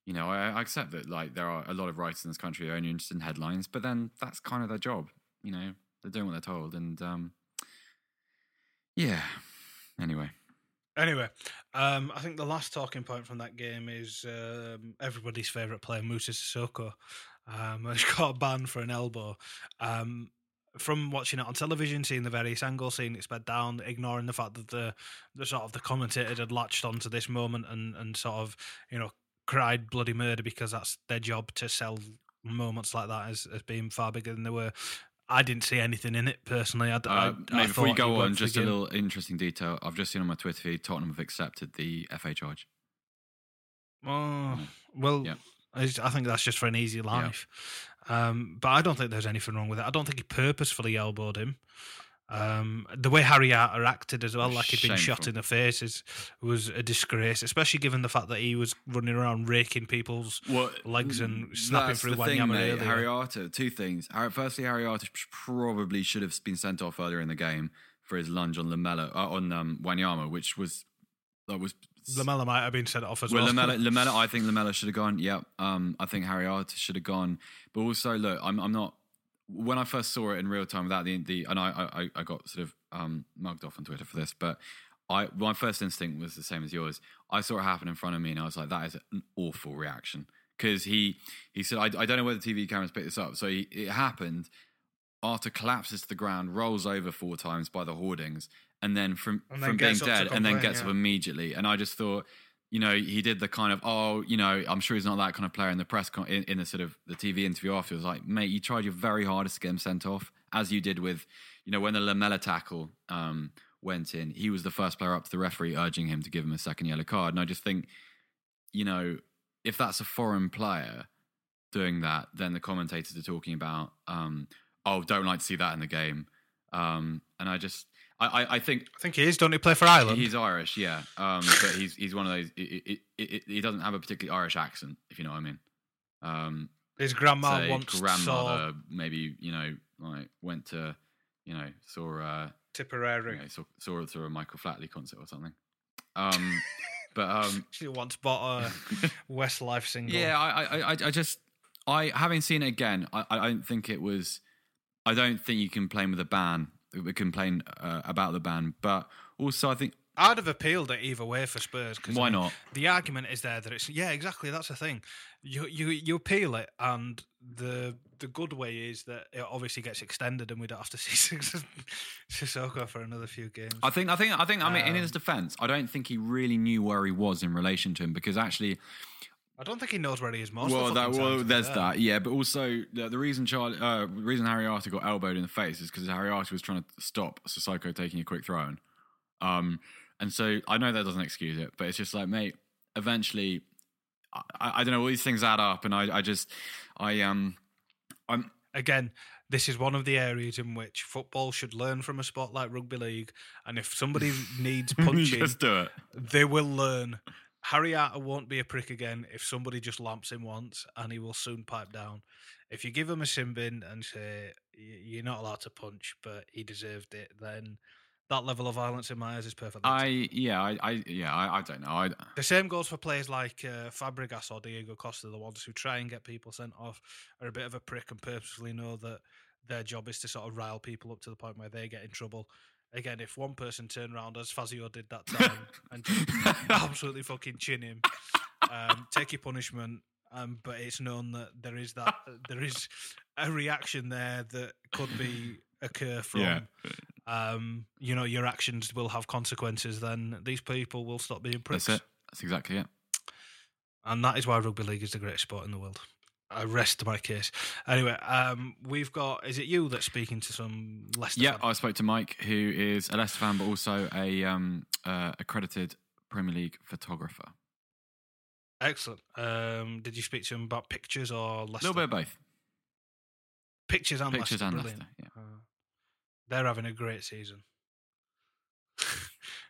you know, I, I accept that like there are a lot of writers in this country who are only interested in headlines, but then that's kind of their job. You know, they're doing what they're told, and um, yeah. Anyway, anyway, um, I think the last talking point from that game is um, everybody's favourite player, Moussa Sissoko. Um, he's got a ban for an elbow. Um, from watching it on television, seeing the various angles, seeing it sped down, ignoring the fact that the, the sort of the commentator had latched onto this moment and, and sort of, you know, cried bloody murder because that's their job to sell moments like that as, as being far bigger than they were. I didn't see anything in it personally. I, uh, I, mate, I before you go on, just a little interesting detail. I've just seen on my Twitter feed, Tottenham have accepted the F A charge. Oh, well. Yeah. I think that's just for an easy life. Yeah. Um, but I don't think there's anything wrong with it. I don't think he purposefully elbowed him. Um, the way Harry Arter acted as well, like he'd been shot in the face, is, was a disgrace, especially given the fact that he was running around raking people's well, legs and snapping through Wanyama earlier. Harry Arter, two things. Firstly, Harry Arter probably should have been sent off earlier in the game for his lunge on Lamela, uh, on um, Wanyama, which was... that was. Lamela might have been sent off as well. well. Lamela, Lamela, I think Lamela should have gone. Yeah, um, I think Harry Arter should have gone. But also, look, I'm, I'm not. When I first saw it in real time, without the the, and I, I, I got sort of um, mugged off on Twitter for this, but I, my first instinct was the same as yours. I saw it happen in front of me, and I was like, that is an awful reaction, because he, he said, I, I don't know whether T V cameras picked this up. So he, it happened. Arter collapses to the ground, rolls over four times by the hoardings. And then from, and then from being dead complain, and then gets yeah. up immediately. And I just thought, you know, he did the kind of, oh, you know, I'm sure he's not that kind of player in the press, con- in, in the sort of the T V interview afterwards. Like, mate, you tried your very hardest to get him sent off, as you did with, you know, when the Lamela tackle um, went in, he was the first player up to the referee urging him to give him a second yellow card. And I just think, you know, if that's a foreign player doing that, then the commentators are talking about, um, oh, don't like to see that in the game. Um, and I just... I, I think I think he is. Don't he play for Ireland? He's Irish, yeah. Um, but he's he's one of those. He doesn't have a particularly Irish accent, if you know what I mean. Um, His grandma once grandmother saw... maybe you know like went to you know saw uh, Tipperary, you know, saw, saw saw a Michael Flatley concert or something. Um, but um, she once bought a Westlife single. Yeah, I I I just I having seen it again, I I don't think it was. I don't think you can play with a ban. We complain uh, about the ban, but also I think I'd have appealed it either way for Spurs. Cause, why I mean, not? The argument is there that it's yeah, exactly. That's the thing. You you you appeal it, and the the good way is that it obviously gets extended, and we don't have to see Sissoko for another few games. I think I think I think I mean um, in his defence, I don't think he really knew where he was in relation to him, because actually. I don't think he knows where he is most. Well, that, well there's there. that, yeah. But also, the, the reason Charlie, uh, the reason Harry Arter got elbowed in the face is because Harry Arter was trying to stop Sissoko taking a quick throw-in. Um, and so, I know that doesn't excuse it, but it's just like, mate, eventually, I, I don't know, all these things add up, and I, I just, I, um, I'm... Again, this is one of the areas in which football should learn from a sport like rugby league, and if somebody needs punching, just do it. They will learn. Harry Arter won't be a prick again if somebody just lamps him once, and he will soon pipe down. If you give him a sin bin and say, you're not allowed to punch, but he deserved it, then that level of violence in my eyes is perfect. I, yeah, I, I, yeah, I, I don't know. I, the same goes for players like uh, Fabregas or Diego Costa, the ones who try and get people sent off, are a bit of a prick and purposely know that their job is to sort of rile people up to the point where they get in trouble. Again, if one person turned around as Fazio did that time and absolutely fucking chin him, um, take your punishment. Um, but it's known that there is that there is a reaction there that could be occur from, yeah. um, you know, your actions will have consequences. Then these people will stop being pricks. That's it. That's exactly it. And that is why rugby league is the greatest sport in the world. I rest my case. Anyway, um, we've got... Is it you that's speaking to some Leicester yeah, fan? Yeah, I spoke to Mike, who is a Leicester fan, but also a um, uh, accredited Premier League photographer. Excellent. Um, did you speak to him about pictures or Leicester? A little bit of both. Pictures and pictures Leicester. Pictures and Brilliant. Leicester, yeah. Uh, They're having a great season.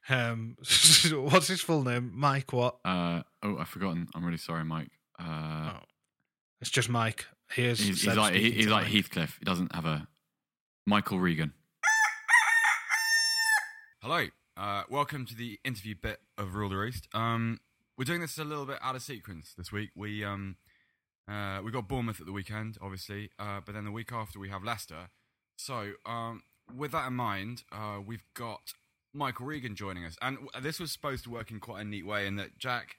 um, what's his full name? Mike what? Uh, oh, I've forgotten. I'm really sorry, Mike. Uh, oh. It's just Mike. He is he's, he's like, he, he's like Heathcliff. He doesn't have a... Michael Regan. Hello. Uh, welcome to the interview bit of Rule the Roost. Um, we're doing this a little bit out of sequence this week. We um, uh, we got Bournemouth at the weekend, obviously, uh, but then the week after we have Leicester. So um, with that in mind, uh, we've got Michael Regan joining us. And w- this was supposed to work in quite a neat way in that Jack,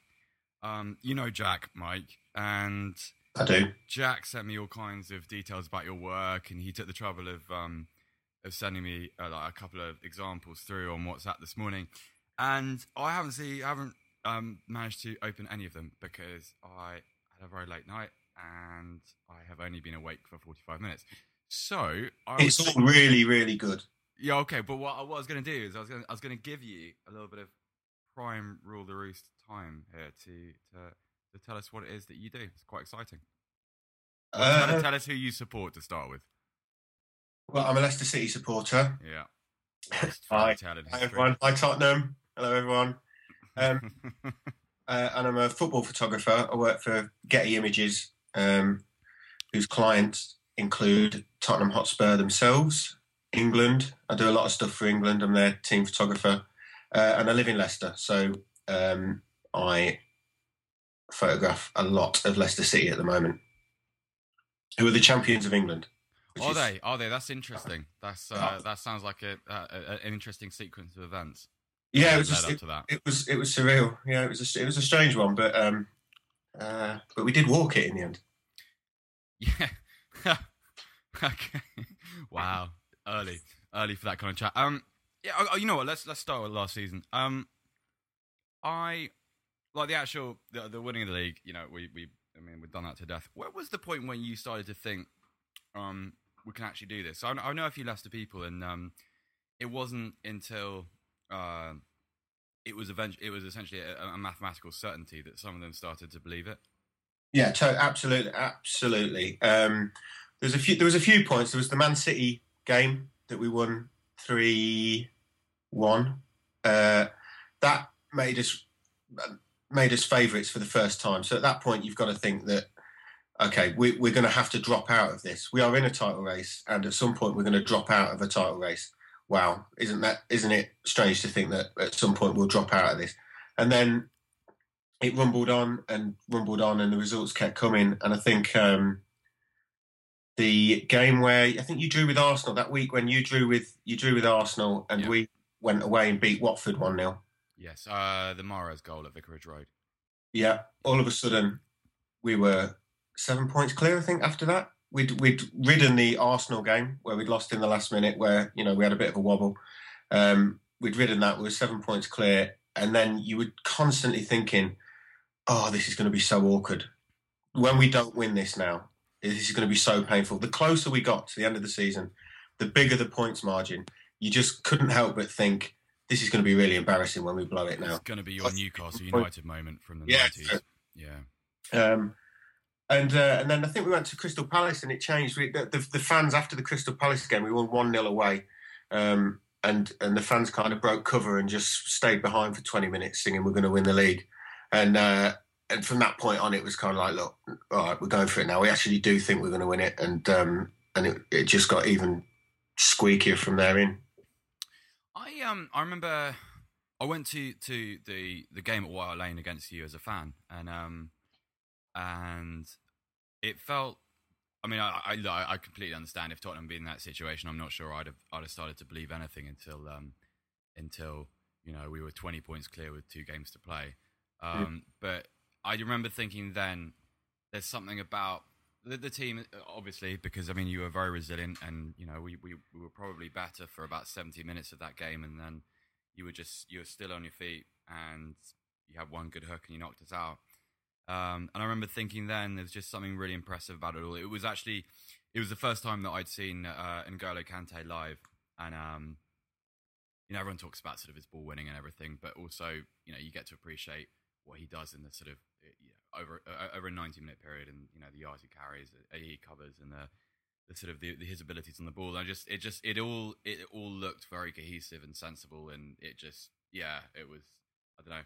um, you know Jack, Mike, and I do. Jack sent me all kinds of details about your work, and he took the trouble of... Um, of sending me uh, like a couple of examples through on WhatsApp this morning, and I haven't see I haven't um, managed to open any of them because I had a very late night and I have only been awake for forty-five minutes. So I it's was, all really really good. Yeah, okay. But what I was going to do is I was going I was going to give you a little bit of prime Rule the Roost time here to to, to tell us what it is that you do. It's quite exciting. Uh, tell, tell us who you support to start with. Well, I'm a Leicester City supporter. Yeah. Hi, hi everyone. Hi, Tottenham. Hello, everyone. Um, uh, and I'm a football photographer. I work for Getty Images, um, whose clients include Tottenham Hotspur themselves, England. I do a lot of stuff for England. I'm their team photographer. Uh, and I live in Leicester, so um, I photograph a lot of Leicester City at the moment, who are the champions of England. Which are is, they? Are they? That's interesting. That's uh, that sounds like a, a, an interesting sequence of events. Yeah, it was just, it, it was it was surreal. Yeah, it was a, it was a strange one, but um, uh, but we did walk it in the end. Yeah. Okay. Wow. Early, early for that kind of chat. Um. Yeah. Oh, you know what? Let's let's start with last season. Um. I like the actual the, the winning of the league. You know, we we I mean we've done that to death. Where was the point when you started to think? Um, we can actually do this. So I, I know a few Leicester people, and um, it wasn't until uh, it was eventually it was essentially a, a mathematical certainty that some of them started to believe it. Yeah, to- absolutely, absolutely. Um, there's a few. There was a few points. There was the Man City game that we won three one. Uh, that made us made us favourites for the first time. So at that point, you've got to think that. Okay, we, we're going to have to drop out of this. We are in a title race, and at some point we're going to drop out of a title race. Wow, isn't that? Isn't it strange to think that at some point we'll drop out of this? And then it rumbled on and rumbled on, and the results kept coming. And I think um, the game where I think you drew with Arsenal that week when you drew with you drew with Arsenal, and yeah. we went away and beat Watford one nil. Yes, uh, the Mara's goal at Vicarage Road. Yeah, all of a sudden we were. Seven points clear, I think, after that. We'd we'd ridden the Arsenal game where we'd lost in the last minute where, you know, we had a bit of a wobble. Um, we'd ridden that. We were seven points clear. And then you were constantly thinking, oh, this is going to be so awkward. When we don't win this now, this is going to be so painful. The closer we got to the end of the season, the bigger the points margin. You just couldn't help but think, this is going to be really embarrassing when we blow it now. It's going to be your That's Newcastle United moment from the yeah, nineties. So, yeah. Um, And uh, and then I think we went to Crystal Palace and it changed. We, the, the, the fans after the Crystal Palace game, we won one nil away, um, and and the fans kind of broke cover and just stayed behind for twenty minutes singing "We're going to win the league," and uh, and from that point on, it was kind of like, look, all right, we're going for it now. We actually do think we're going to win it, and um, and it, it just got even squeakier from there in. I um I remember I went to to the the game at White Hart Lane against you as a fan, and um. And it felt, I mean, I, I I completely understand if Tottenham had been in that situation. I'm not sure I'd have I'd have started to believe anything until um until you know we were twenty points clear with two games to play. Um, yeah. But I remember thinking then there's something about the, the team, obviously, because I mean you were very resilient, and you know we, we, we were probably better for about seventy minutes of that game, and then you were just you were still on your feet, and you had one good hook and you knocked us out. Um, and I remember thinking then there's just something really impressive about it all. It was actually, it was the first time that I'd seen uh, N'Golo Kante live. And, um, you know, everyone talks about sort of his ball winning and everything, but also, you know, you get to appreciate what he does in the sort of, you know, over uh, over a ninety minute period and, you know, the yards he carries, he covers and the, the sort of the, the, his abilities on the ball. I just it just it all it all looked very cohesive and sensible, and it just yeah it was I don't know.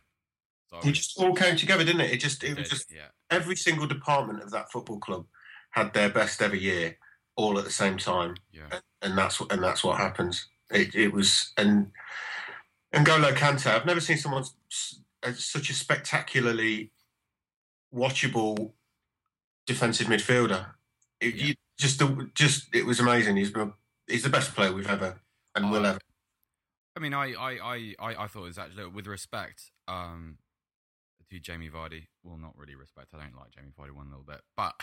So it was, just all came together, didn't it? It just it, it was did, just yeah. Every single department of that football club had their best ever year all at the same time, yeah. and, and that's what and that's what happens. It it was and N'Golo Kante. I've never seen someone such a spectacularly watchable defensive midfielder. It, yeah. you, just, the, just it was amazing. He's been, he's the best player we've ever and I, will ever. I mean, I, I, I, I thought it was actually with respect um, to Jamie Vardy. Well, not really respect. I don't like Jamie Vardy one little bit, but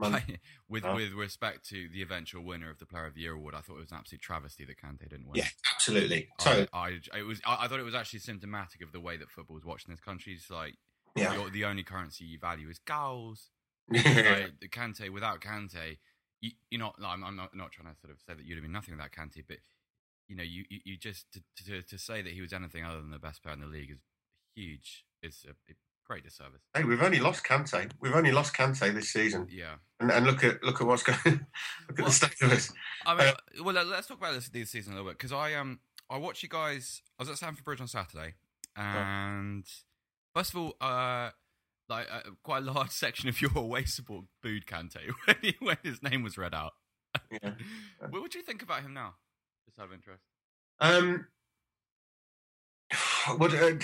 I, with oh. with respect to the eventual winner of the Player of the Year award, I thought it was an absolute travesty that Kante didn't win. Yeah, absolutely. So I, I it was. I, I thought it was actually symptomatic of the way that football is watched in this country. It's like yeah. you're, the only currency you value is goals. Like, Kante, without Kante, you, you're not. I'm, I'm not, not trying to sort of say that you'd have been nothing without Kante, but you know, you, you, you just to, to to say that he was anything other than the best player in the league is huge. It's a, a great disservice. Hey, we've only lost Kante. We've only lost Kante this season. Yeah, and, and look at look at what's going. Look at well, the state of us. I mean, uh, well, let's talk about this this season a little bit, because I um I watched you guys. I was at Stamford Bridge on Saturday, and yeah. first of all, uh. Like uh, quite a large section of your away support booed Kante when, he, when his name was read out. Yeah. What would you think about him now? Just out of interest. Um, what? Uh,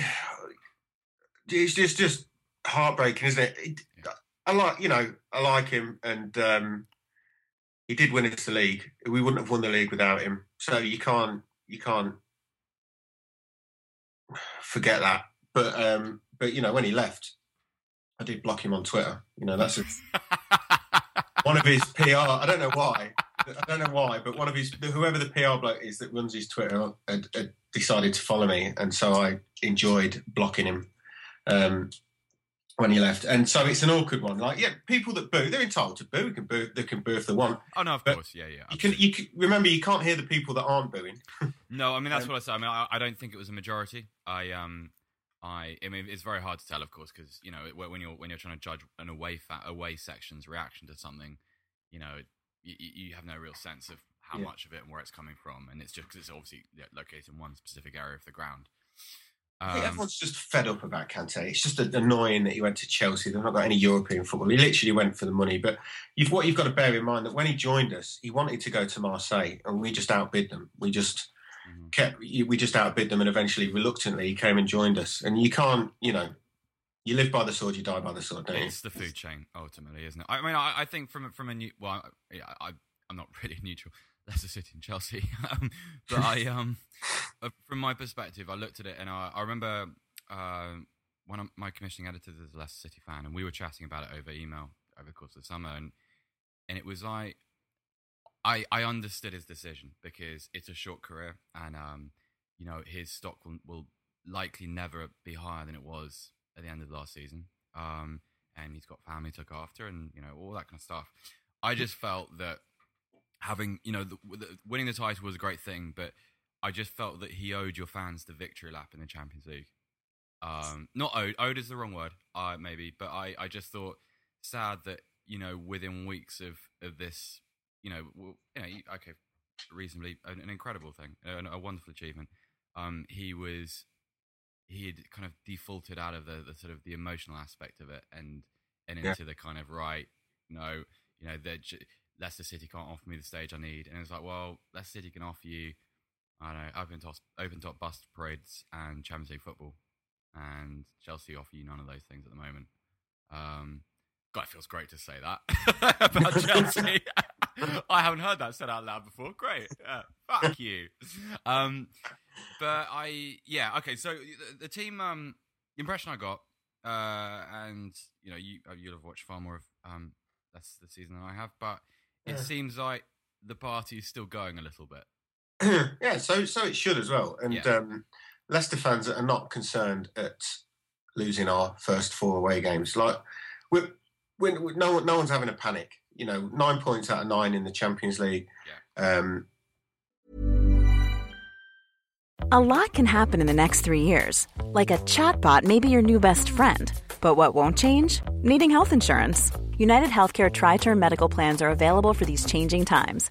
it's just just heartbreaking, isn't it? it yeah. I like you know I like him, and um, he did win us the league. We wouldn't have won the league without him. So you can't you can't forget that. But um, but you know when he left. I did block him on Twitter. You know, that's a, one of his P R. I don't know why. I don't know why, but one of his, whoever the P R bloke is that runs his Twitter, had, had decided to follow me, and so I enjoyed blocking him um, when he left. And so it's an awkward one. Like, yeah, people that boo, they're entitled to boo. They can boo, they can boo if they want. Oh no, of but course, yeah, yeah. You can, you can, remember, you can't hear the people that aren't booing. No, I mean that's um, what I said. I mean, I, I don't think it was a majority. I um. I, I mean, it's very hard to tell, of course, because you know when you're when you're trying to judge an away fa- away section's reaction to something, you know, you, you have no real sense of how yeah. much of it and where it's coming from, and it's just because it's obviously located in one specific area of the ground. Um, I think everyone's just fed up about Kante. It's just annoying that he went to Chelsea. They've not got any European football. He literally went for the money. But you've, what you've got to bear in mind that when he joined us, he wanted to go to Marseille, and we just outbid them. We just. Mm-hmm. Kept, we just outbid them, and eventually, reluctantly, he came and joined us. And you can't, you know, you live by the sword, you die by the sword, don't you? It's the food chain, ultimately, isn't it? I mean, I, I think from from a new, well, yeah, I, I'm not really neutral. Leicester City and Chelsea, um, but I, um, from my perspective, I looked at it, and I, I remember uh, one of my commissioning editors is a Leicester City fan, and we were chatting about it over email over the course of the summer, and and it was like. I, I understood his decision because it's a short career, and um, you know his stock will, will likely never be higher than it was at the end of last season. Um, and he's got family to look after, and you know all that kind of stuff. I just felt that having you know the, the, winning the title was a great thing, but I just felt that he owed your fans the victory lap in the Champions League. Um, not owed, owed is the wrong word, uh, maybe, but I, I just thought sad that you know within weeks of of this. You know, well, you know, okay, reasonably an, an incredible thing, a, a wonderful achievement. Um, he was, he had kind of defaulted out of the, the sort of the emotional aspect of it, and and yeah. into the kind of right, no, you know, Leicester City can't offer me the stage I need, and it was like, well, Leicester City can offer you, I don't know, open top, open top bus parades and Champions League football, and Chelsea offer you none of those things at the moment. Um, God, it feels great to say that about Chelsea. I haven't heard that said out loud before. Great. Yeah, fuck you. Um, but I, yeah, okay. So the, the team, um, the impression I got, uh, and you know, you, you'll have watched far more of um, that's the season than I have, but it yeah. seems like the party is still going a little bit. yeah, so so it should as well. And yeah. um, Leicester fans are not concerned at losing our first four away games. Like, we're, we're, we're, no, no one's having a panic. You know, nine points out of nine in the Champions League. Yeah. Um, a lot can happen in the next three years. Like a chatbot may be your new best friend. But what won't change? Needing health insurance. UnitedHealthcare Tri-Term Medical Plans are available for these changing times.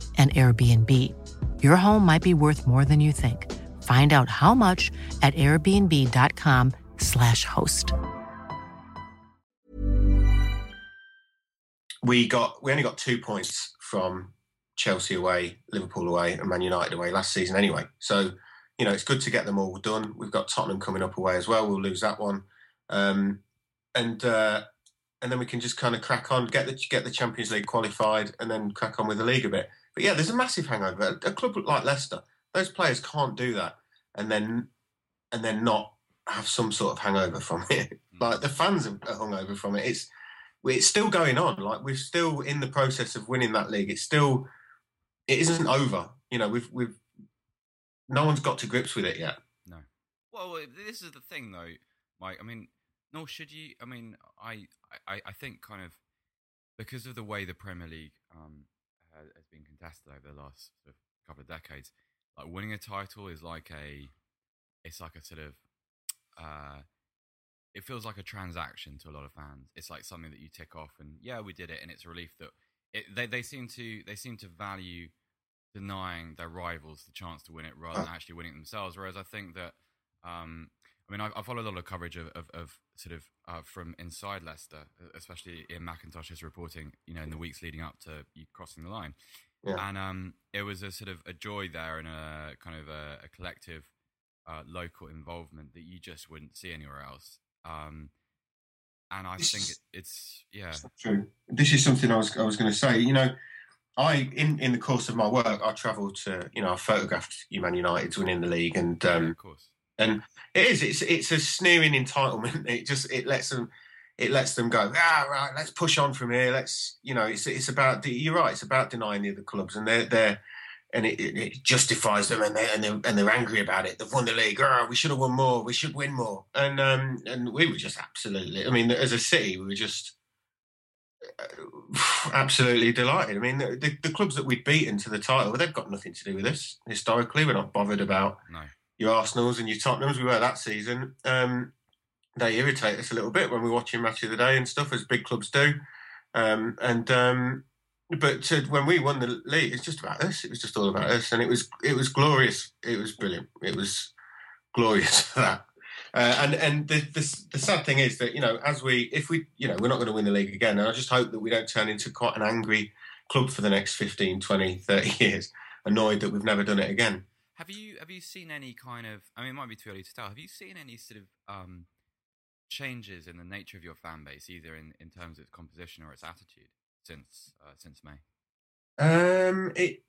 an Airbnb. Your home might be worth more than you think. Find out how much at airbnb.com slash host. We got we only got two points from Chelsea away, Liverpool away, and Man United away last season anyway. So, you know, it's good to get them all done. We've got Tottenham coming up away as well. We'll lose that one. Um, and... Uh, And then we can just kind of crack on, get the get the Champions League qualified, and then crack on with the league a bit. But yeah, there's a massive hangover. A club like Leicester, those players can't do that, and then and then not have some sort of hangover from it. Like the fans are hungover from it. It's it's still going on. Like we're still in the process of winning that league. It's still it isn't over. You know, we've we've no one's got to grips with it yet. No. Well, this is the thing though, Mike. I mean. Nor should you. I mean, I, I, I think kind of because of the way the Premier League um, has been contested over the last sort of couple of decades, like winning a title is like a, it's like a sort of, uh, it feels like a transaction to a lot of fans. It's like something that you tick off, and yeah, we did it, and it's a relief that it, they they seem to they seem to value denying their rivals the chance to win it rather than actually winning it themselves. Whereas I think that. Um, I mean, I follow a lot of coverage of, of, of sort of uh, from inside Leicester, especially Ian McIntosh's reporting, you know, in the weeks leading up to you crossing the line. Yeah. And um, it was a sort of a joy there and a kind of a, a collective uh, local involvement that you just wouldn't see anywhere else. Um, and I this think it, it's, yeah. It's not true. This is something I was I was going to say. You know, I in, in the course of my work, I travelled to, you know, I photographed Man United winning the league. and um, yeah, Of course. And it is. It's it's a sneering entitlement. It just it lets them it lets them go. Ah, right. Let's push on from here. Let's you know. It's it's about you're right. It's about denying the other clubs, and they're they and it, it justifies them, and they and they're, and they're angry about it. They've won the league. Ah, we should have won more. We should win more. And um and we were just absolutely. I mean, as a city, we were just absolutely delighted. I mean, the, the clubs that we'd beaten to the title, they've got nothing to do with us historically. We're not bothered about. No. Your Arsenals and your Tottenhams, we were that season. Um, they irritate us a little bit when we're watching Match of the Day and stuff, as big clubs do. Um, and um, but to, when we won the league, it's just about us. It was just all about us, and it was it was glorious. It was brilliant. It was glorious for that. Uh, and and the, the the sad thing is that you know, as we if we you know we're not going to win the league again, and I just hope that we don't turn into quite an angry club for the next fifteen, twenty, thirty years, annoyed that we've never done it again. Have you have you seen any kind of? I mean, it might be too early to tell. Have you seen any sort of um, changes in the nature of your fan base, either in, in terms of its composition or its attitude since uh, since May? Um, it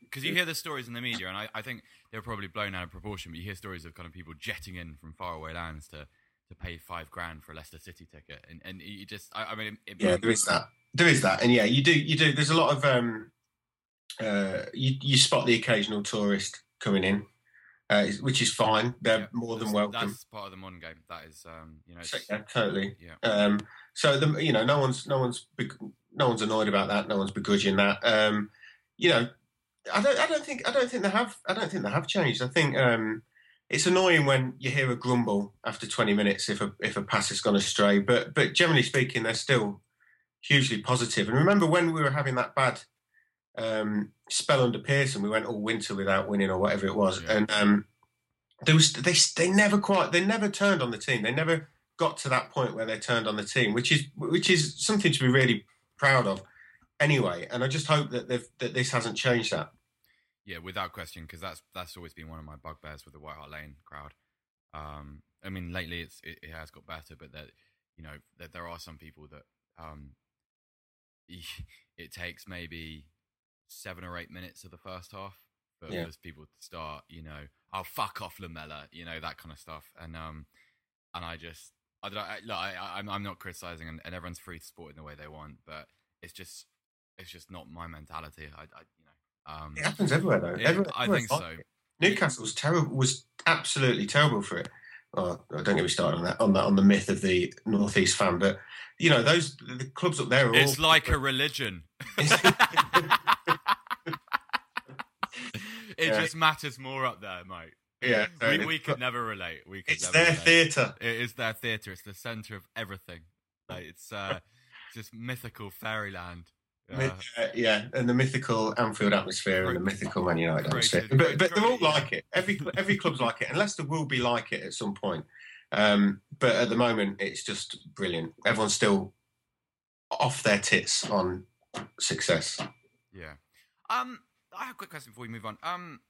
because you hear the stories in the media, and I, I think they're probably blown out of proportion. But you hear stories of kind of people jetting in from faraway lands to, to pay five grand for a Leicester City ticket, and and you just, I, I mean, it, it yeah, there is that, there is that, and yeah, you do, you do. There's a lot of. Um, Uh, you, you spot the occasional tourist coming in, uh, which is fine. They're yeah, more than welcome. That's part of the modern game. That is, um, you know, so, yeah, totally. Yeah. Um, so the, you know, no one's, no one's, no one's annoyed about that. No one's begrudging that. Um, you know, I don't, I don't think, I don't think they have. I don't think they have changed. I think um, it's annoying when you hear a grumble after twenty minutes if a if a pass has gone astray. But but generally speaking, they're still hugely positive. And remember when we were having that bad. Um, spell under Pearson, we went all winter without winning or whatever it was, yeah. and um, there was they they never quite they never turned on the team. They never got to that point where they turned on the team, which is which is something to be really proud of, anyway. And I just hope that they've, that this hasn't changed that. Yeah, without question, because that's that's always been one of my bugbears with the White Hart Lane crowd. Um, I mean, lately it's it, it has got better, but that you know that there are some people that um, it takes maybe seven or eight minutes of the first half for yeah. those people to start, you know, "I'll fuck off, Lamela," you know, that kind of stuff, and um, and I just I don't I, look, I, I I'm I'm not criticizing, and, and everyone's free to support in the way they want, but it's just it's just not my mentality. I, I you know. Um, it happens everywhere, though. Yeah, everywhere, I think so. Newcastle's terrible was absolutely terrible for it. Oh, don't get me started on that, on that, on the myth of the Northeast fan. But you know, those the clubs up there are. It's all like a religion. It yeah. just matters more up there, mate. Yeah, we, we could never relate. We could. It's never their theatre. It is their theatre. It's the centre of everything. Like, it's uh, just mythical fairyland. Yeah. Uh, yeah, and the mythical Anfield atmosphere and the mythical Man United atmosphere. But, but they're all like it. Every every club's like it, and Leicester will be like it at some point. Um, but at the moment, it's just brilliant. Everyone's still off their tits on success. Yeah. Um, I have a quick question before we move on. Um,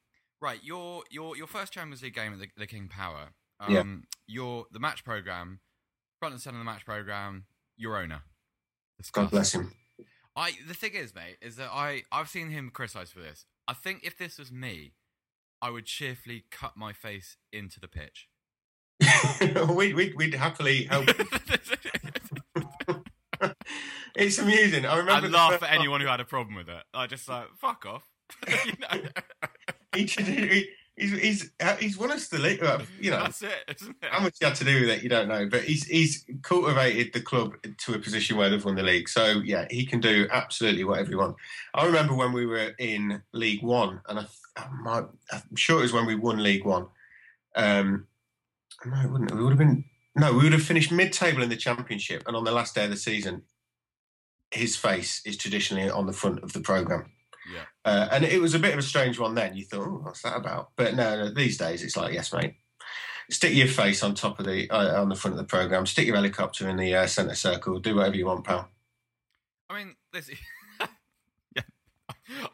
right, your your your first Champions League game at the, the King Power. Um, yeah. Your the match program, front and centre of the match program. Your owner. Discuss. God bless him. I the thing is, mate, is that I, I've seen him criticised for this. I think if this was me, I would cheerfully cut my face into the pitch. we, we'd, we'd happily help. It's amusing. I remember. I laugh at time. anyone who had a problem with it. I just like, fuck off. You know? he, he, he's he's he's won us the league. You know, that's it, isn't it? How much he had to do with it, you don't know. But he's he's cultivated the club to a position where they've won the league. So yeah, he can do absolutely whatever he wants. I remember when we were in League One, and I, I might, I'm sure it was when we won League One. Um, no, it wouldn't. We would have been no. We would have finished mid-table in the Championship, and on the last day of the season, his face is traditionally on the front of the programme. Yeah, uh, and it was a bit of a strange one then. You thought, oh, what's that about? But no, no, these days it's like, yes, mate. Stick your face on top of the uh, on the front of the programme. Stick your helicopter in the uh, centre circle. Do whatever you want, pal. I mean, this. yeah,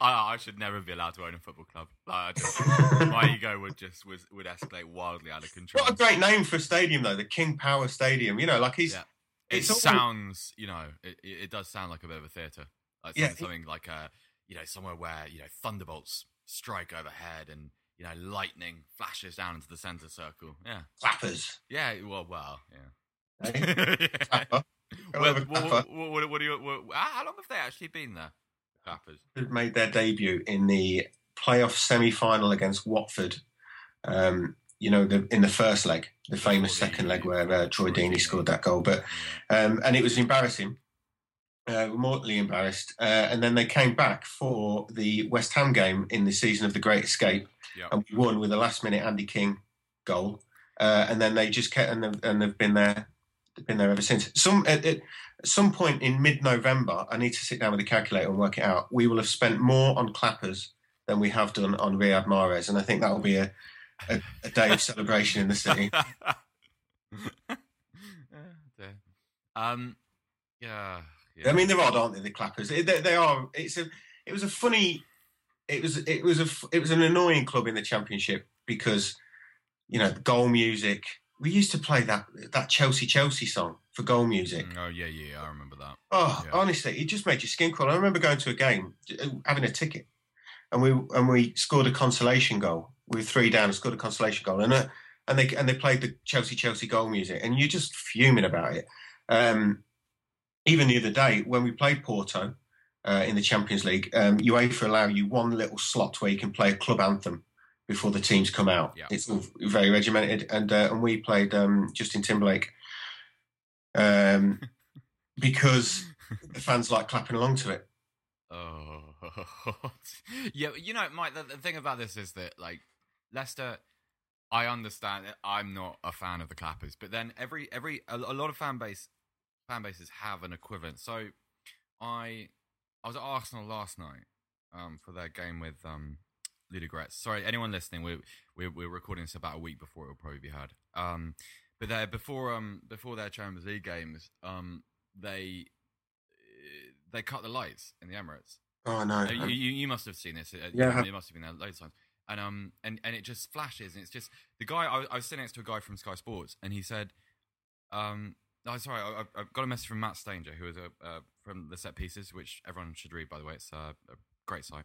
I, I should never be allowed to own a football club. Like, I just, my ego would just was, would escalate wildly out of control. What a great name for a stadium, though, the King Power Stadium. You know, like he's. Yeah. It sounds, all... you know, it, it does sound like a bit of a theatre. Like yeah, something it... like a. You know, somewhere where, you know, thunderbolts strike overhead and, you know, lightning flashes down into the centre circle. Yeah. Clappers. Yeah, well, well, yeah. Hey. Clapper. what, what, what, what, what do you, what, how long have they actually been there? Clappers. They've made their debut in the playoff semi-final against Watford, um, you know, the, in the first leg, the famous Troy second Deeney. leg where uh, Troy, Troy Deeney, Deeney scored that goal. But um, and it was embarrassing. Uh, mortally embarrassed, uh, and then they came back for the West Ham game in the season of the Great Escape, yep. and we won with a last-minute Andy King goal. Uh, and then they just kept and they've, and they've been there, they've been there ever since. Some at, at some point in mid-November, I need to sit down with a calculator and work it out. We will have spent more on clappers than we have done on Riyad Mahrez, and I think that will be a, a, a day of celebration in the city. um, yeah. Yeah. I mean, they're odd, aren't they? The clappers. They, they are. It's a. It was a funny. It was. It was a. It was an annoying club in the Championship because, you know, goal music. We used to play that that Chelsea Chelsea song for goal music. Oh yeah, yeah, I remember that. Oh, yeah. Honestly, it just made your skin crawl. I remember going to a game, having a ticket, and we and we scored a consolation goal. We were three down, and scored a consolation goal, and a, and they and they played the Chelsea Chelsea goal music, and you're just fuming about it. Um, Even the other day, when we played Porto uh, in the Champions League, um, UEFA allow you one little slot where you can play a club anthem before the teams come out. Yeah. It's all very regimented. And uh, and we played um, Justin Timberlake um, because the fans like clapping along to it. Oh. Yeah, you know, Mike, the, the thing about this is that, like, Leicester... I understand that I'm not a fan of the clappers, but then every every a, a lot of fan base... fan bases have an equivalent. So I I was at Arsenal last night um, for their game with um, Ludogorets. Sorry, anyone listening, we're, we're, we're recording this about a week before it'll probably be heard. Um, but they, before um, before their Champions League games, um, they they cut the lights in the Emirates. Oh no! You, you, you must have seen this. Yeah, it must have been there loads of times. And um, and, and it just flashes, and it's just the guy. I, I was sitting next to a guy from Sky Sports, and he said, um, "No, oh, sorry, I, I've got a message from Matt Stanger, who is a uh, from the Set Pieces, which everyone should read, by the way. It's a, a great site."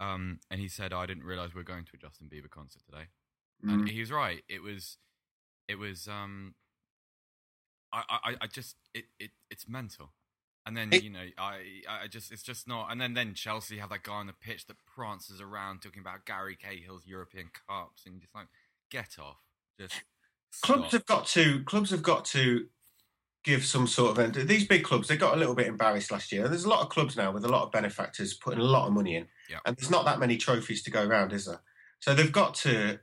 Um, and he said, "I didn't realize we were going to a Justin Bieber concert today," mm. and he was right. It was, it was. Um, I, I, I just it, it, it's mental. And then, you know, I I just it's just not. And then, then Chelsea have that guy on the pitch that prances around talking about Gary Cahill's European Cups, and just like, get off. Just clubs stop. have got to clubs have got to give some sort of these big clubs. They got a little bit embarrassed last year. There's a lot of clubs now with a lot of benefactors putting a lot of money in, yeah. and there's not that many trophies to go around, is there? So they've got to.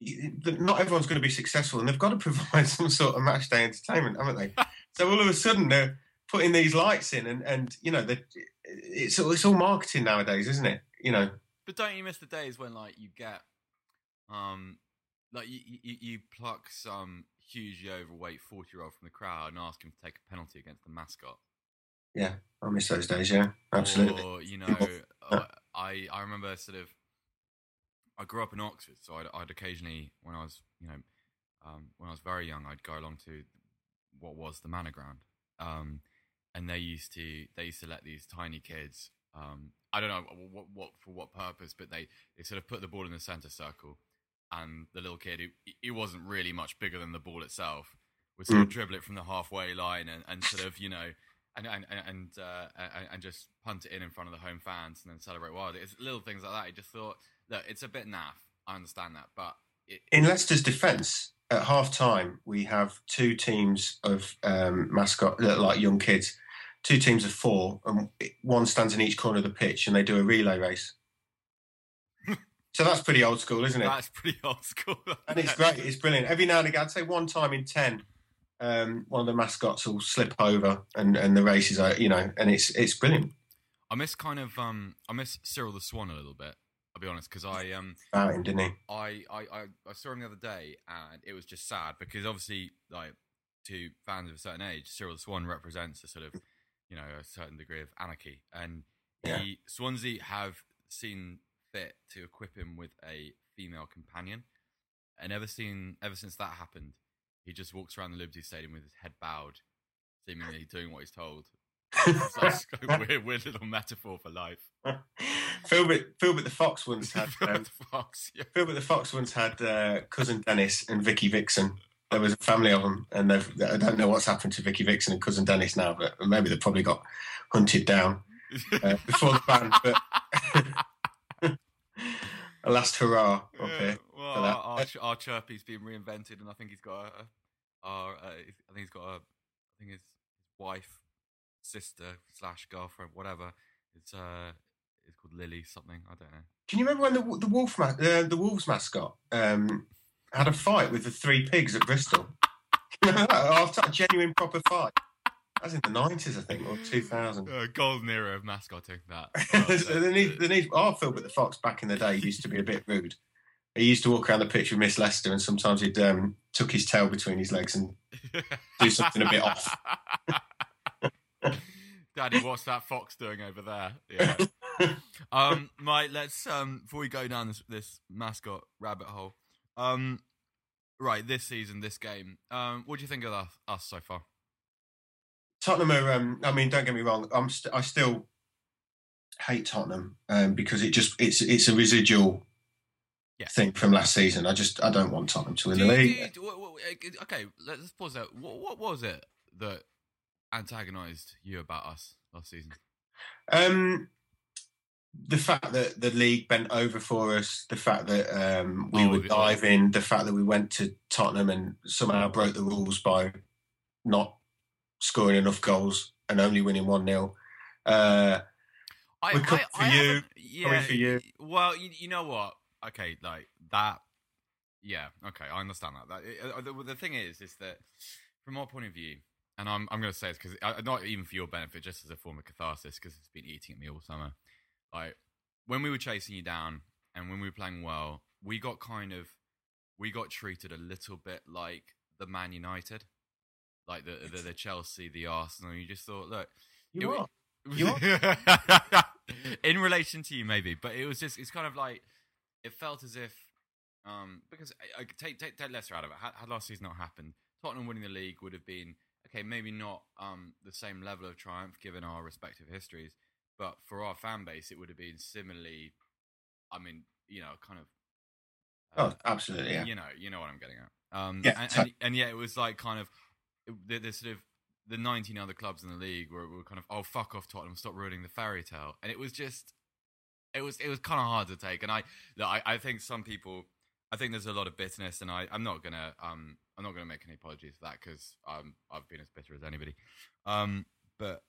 Not everyone's going to be successful, and they've got to provide some sort of match day entertainment, haven't they? So all of a sudden they're putting these lights in, and, and you know, the, it's it's all marketing nowadays, isn't it? You know. But don't you miss the days when, like, you get, um, like you you, you pluck some hugely overweight forty-year-old from the crowd and ask him to take a penalty against the mascot? Yeah, I miss those days. Yeah, absolutely. Or, you know, uh, I I remember sort of. I grew up in Oxford, so I'd, I'd occasionally, when I was, you know, um, when I was very young, I'd go along to what was the Manor Ground, um, and they used to they used to let these tiny kids. Um, I don't know what, what for what purpose, but they, they sort of put the ball in the centre circle, and the little kid, who he wasn't really much bigger than the ball itself, would sort of dribble it from the halfway line and, and sort of, you know, and and and uh, and just punt it in in front of the home fans and then celebrate wildly. It's little things like that. I just thought. Look, it's a bit naff. I understand that, but it, in Leicester's defence, at half time we have two teams of um, mascot like young kids, two teams of four, and one stands in each corner of the pitch, and they do a relay race. So that's pretty old school, isn't it? That's pretty old school, and it's great. It's brilliant. Every now and again, I'd say one time in ten, um, one of the mascots will slip over, and, and the races are, you know, and it's it's brilliant. I miss kind of um, I miss Cyril the Swan a little bit. I'll be honest, because I um, oh, didn't he? I, I, I, I saw him the other day, and it was just sad because obviously, like, to fans of a certain age, Cyril the Swan represents a sort of, you know, a certain degree of anarchy, and yeah. the Swansea have seen fit to equip him with a female companion, and ever seen ever since that happened, he just walks around the Liberty Stadium with his head bowed, seemingly doing what he's told. It's like a weird, weird little metaphor for life. Philbert, Philbert the Fox once had Philbert um, the Fox. Yeah. Philbert the Fox once had uh, cousin Dennis and Vicky Vixen. There was a family of them, and they've, I don't know what's happened to Vicky Vixen and cousin Dennis now, but maybe they probably got hunted down uh, before the ban. But a last hurrah! Up yeah, here well, our, our, our Chirpy's been reinvented, and I think he's got a. Our, uh, I think he's got a. I think his wife. Sister slash girlfriend, whatever. It's uh, it's called Lily something. I don't know. Can you remember when the the wolf ma- uh, the wolves mascot um had a fight with the three pigs at Bristol? After a genuine proper fight. That was in the nineties, I think, or two thousand. Uh, golden era of mascotting. That. so the need the need. Our Philbert the Fox back in the day used to be a bit rude. He used to walk around the pitch with Miss Leicester, and sometimes he'd um tuck his tail between his legs and do something a bit off. Daddy, what's that fox doing over there? Yeah. um, right, let's um, before we go down this, this mascot rabbit hole. Um, right, this season, this game. Um, what do you think of us, us so far? Tottenham are. Um, I mean, don't get me wrong. I'm. St- I still hate Tottenham um, because it just it's it's a residual yeah. thing from last season. I just I don't want Tottenham to win do the you, league. Do you, do, what, what, okay, let's pause there. What, what was it that? Antagonised you about us last season? Um, the fact that the league bent over for us, the fact that um, we oh, were diving, the fact that we went to Tottenham and somehow broke the rules by not scoring enough goals and only winning one nil. Uh, I, we cooked I, for I you. Yeah, sorry for you. Well, you, you know what? Okay, like that. Yeah, okay, I understand that. that it, the, the thing is, is that from our point of view, and I'm I'm going to say this because not even for your benefit, just as a form of catharsis, because it's been eating at me all summer. Like when we were chasing you down, and when we were playing well, we got kind of we got treated a little bit like the Man United, like the the, the Chelsea, the Arsenal. You just thought, look, you it, are. You what? In relation to you, maybe, but it was just, it's kind of like, it felt as if, um, because I, I take, take take Leicester out of it. Had, had last season not happened, Tottenham winning the league would have been, okay, maybe not um, the same level of triumph given our respective histories, but for our fan base, it would have been similarly, I mean, you know, kind of. Uh, oh, absolutely, yeah. You know, you know what I'm getting at. Um, yeah. And, and, and yeah, it was like kind of, the, the sort of, the nineteen other clubs in the league were, were kind of, oh, fuck off Tottenham, stop ruining the fairy tale. And it was just, it was it was kind of hard to take. And I, I, I think some people, I think there's a lot of bitterness, and I, I'm not gonna, um, I'm not gonna make any apologies for that because I'm, I've been as bitter as anybody. Um, but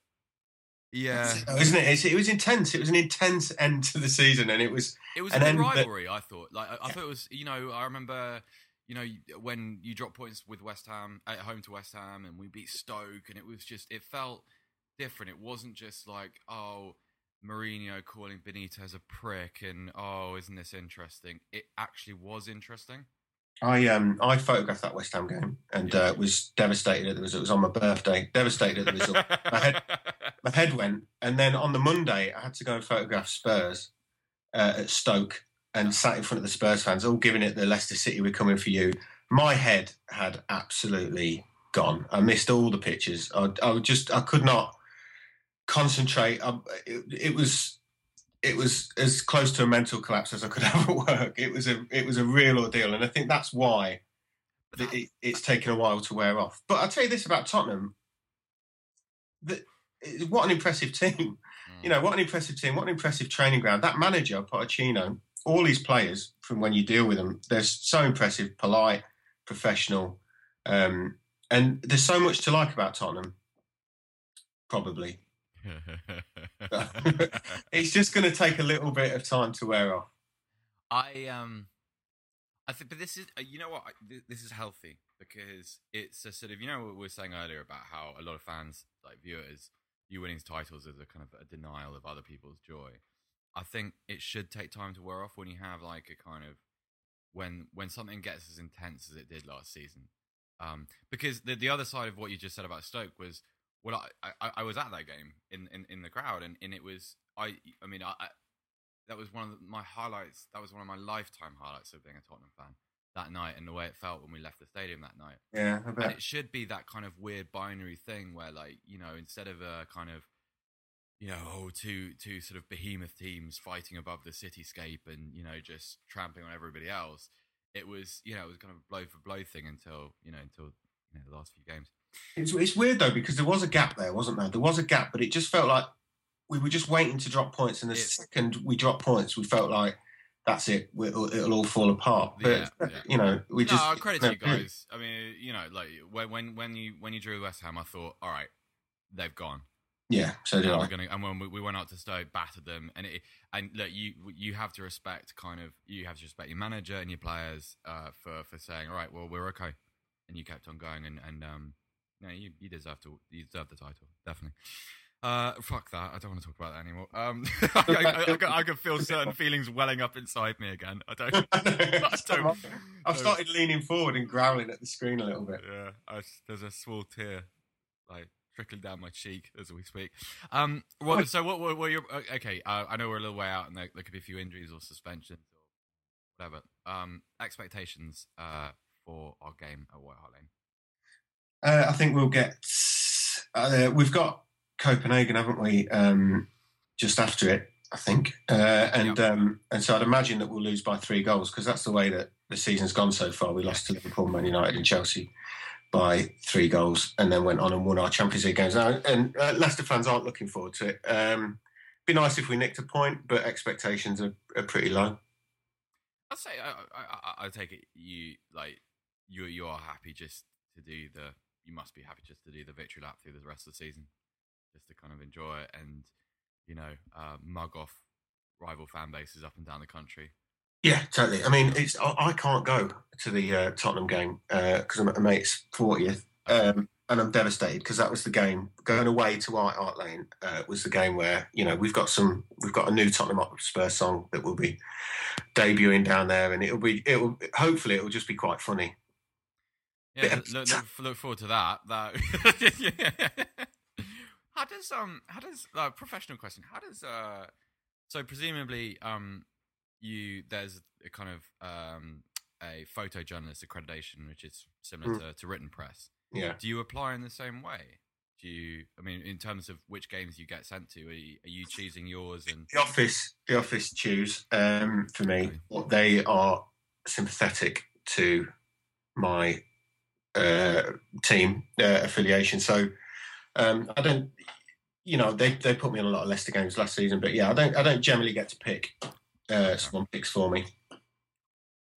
yeah, isn't it? It was intense. It was an intense end to the season, and it was it was a good rivalry. That... I thought, like, I, I thought it was, you know, I remember. You know, when you drop points with West Ham, at home to West Ham, and we beat Stoke, and it was just, it felt different. It wasn't just like, oh, Mourinho calling Benitez a prick, and oh, isn't this interesting? It actually was interesting. I um I photographed that West Ham game and yeah. uh, was devastated at the result. It was on my birthday. Devastated at the result. my head my head went, and then on the Monday I had to go and photograph Spurs uh, at Stoke. And sat in front of the Spurs fans, all giving it the Leicester City, we're coming for you. My head had absolutely gone. I missed all the pictures. I, I just, I could not concentrate. I, it, it was, it was as close to a mental collapse as I could have at work. It was a, it was a real ordeal, and I think that's why that it, it's taken a while to wear off. But I'll tell you this about Tottenham: that what an impressive team. Mm. You know, what an impressive team. What an impressive training ground. That manager, Pochettino. All these players, from when you deal with them, they're so impressive, polite, professional. Um, and there's so much to like about Tottenham, probably. It's just going to take a little bit of time to wear off. I um, I think, but this is, you know what, this is healthy because it's a sort of, you know what we were saying earlier about how a lot of fans, like viewers, you winning titles is a kind of a denial of other people's joy. I think it should take time to wear off when you have like a kind of when when something gets as intense as it did last season, um, because the the other side of what you just said about Stoke was well, I, I, I was at that game in, in, in the crowd and, and it was I I mean I, I that was one of my highlights that was one of my lifetime highlights of being a Tottenham fan that night and the way it felt when we left the stadium that night. Yeah, I bet. And it should be that kind of weird binary thing where like you know instead of a kind of you know, oh, two two sort of behemoth teams fighting above the cityscape and, you know, just trampling on everybody else. It was, you know, it was kind of a blow for blow thing until, you know, until you know, the last few games. It's, it's weird, though, because there was a gap there, wasn't there? There was a gap, but it just felt like we were just waiting to drop points. And the it, second we dropped points, we felt like, that's it, it'll, it'll all fall apart. But, yeah, yeah. you know, we no, just... No, credit to you guys. I mean, you know, like, when, when, you, when you drew West Ham, I thought, all right, they've gone. Yeah, so did I. Gonna, and when we, we went out to Stoke, battered them, and it, and look, you you have to respect kind of you have to respect your manager and your players uh, for for saying, all right, well we're okay, and you kept on going, and and um, no, you, you deserve to you deserve the title definitely. Uh, fuck that, I don't want to talk about that anymore. Um, I, I, I, I can feel certain feelings welling up inside me again. I don't. I don't I've started leaning forward and growling at the screen a little bit. Yeah, I, there's a swole tear, like. Trickling down my cheek as we speak. Um, well, so what were, were your okay? Uh, I know we're a little way out, and there, there could be a few injuries or suspensions or whatever. Um, expectations uh, for our game at White Hart Lane. Uh, I think we'll get. Uh, we've got Copenhagen, haven't we? Um, just after it, I think, uh, and yep. um, and so I'd imagine that we'll lose by three goals because that's the way that the season's gone so far. We lost to Liverpool, Man United, and Chelsea. By three goals, and then went on and won our Champions League games. Now, and uh, Leicester fans aren't looking forward to it. Um, be nice if we nicked a point, but expectations are, are pretty low. I'd say I, I, I take it you like you you are happy just to do the you must be happy just to do the victory lap through the rest of the season, just to kind of enjoy it and you know uh, mug off rival fan bases up and down the country. Yeah, totally. I mean, it's I, I can't go to the uh, Tottenham game because uh, I'm at a mate's fortieth, um, and I'm devastated because that was the game going away to White Hart Lane uh, was the game where you know we've got some we've got a new Tottenham Spurs song that will be debuting down there, and it'll be it'll hopefully it'll just be quite funny. Yeah, look, look, look forward to that. That. How does um how does uh, professional question? How does uh so presumably um you there's a kind of um a photojournalist accreditation which is similar mm. to, to written press. Yeah. Do you apply in the same way? Do you? I mean, in terms of which games you get sent to, are you, are you choosing yours? And the office, the office choose um, for me. Okay. They are sympathetic to my uh, team uh, affiliation, so um, I don't. You know, they they put me on a lot of Leicester games last season, but yeah, I don't. I don't generally get to pick. Uh, someone picks for me.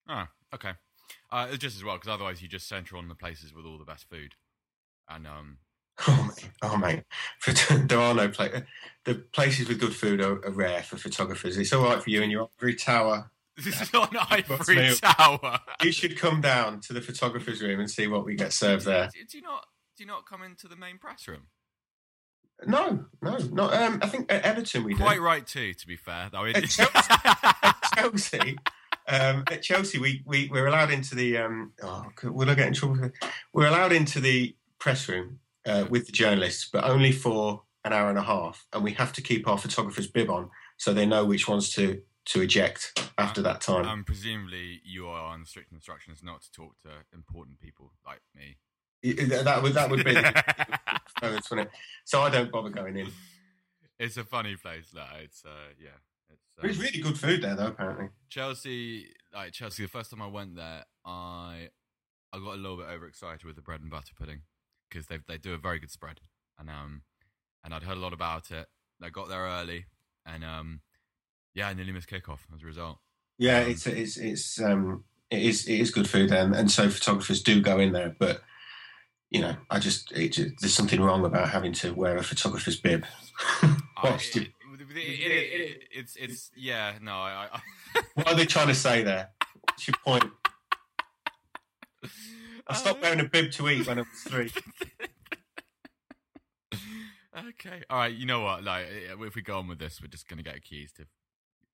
Oh, okay. Uh, just as well, because otherwise you just centre on the places with all the best food, and um. Oh mate, oh mate! There are no places. The places with good food are, are rare for photographers. It's all right for you in your ivory tower. This is not an ivory tower. You should come down to the photographer's room and see what we get served there. Do you not? Do you not come into the main press room? No, no, not. Um, I think at Everton we do. Quite right too. To be fair, though. At Chelsea, at Chelsea, um, at Chelsea we, we we're allowed into the. Um, oh, will I get in trouble? We're allowed into the press room. Uh, with the journalists, but only for an hour and a half, and we have to keep our photographer's bib on so they know which ones to, to eject after um, that time. And um, presumably, you are on strict instructions not to talk to important people like me. Yeah, that would that would be the so I don't bother going in. It's a funny place, though. It's uh, yeah, it's um, there's really good food there, though. Apparently, Chelsea, like Chelsea. The first time I went there, I I got a little bit overexcited with the bread and butter pudding. Because they they do a very good spread, and um and I'd heard a lot about it. I got there early, and um yeah, I nearly missed kickoff as a result. Yeah, um, it's it's it's um it is it is good food, and and so photographers do go in there. But you know, I just, it just there's something wrong about having to wear a photographer's bib. I, it, it, it, it, it, it's it's yeah no. I, I... What are they trying to say there? What's your point? I stopped wearing a bib to eat when I was three. Okay. All right. You know what? Like, if we go on with this, we're just going to get accused of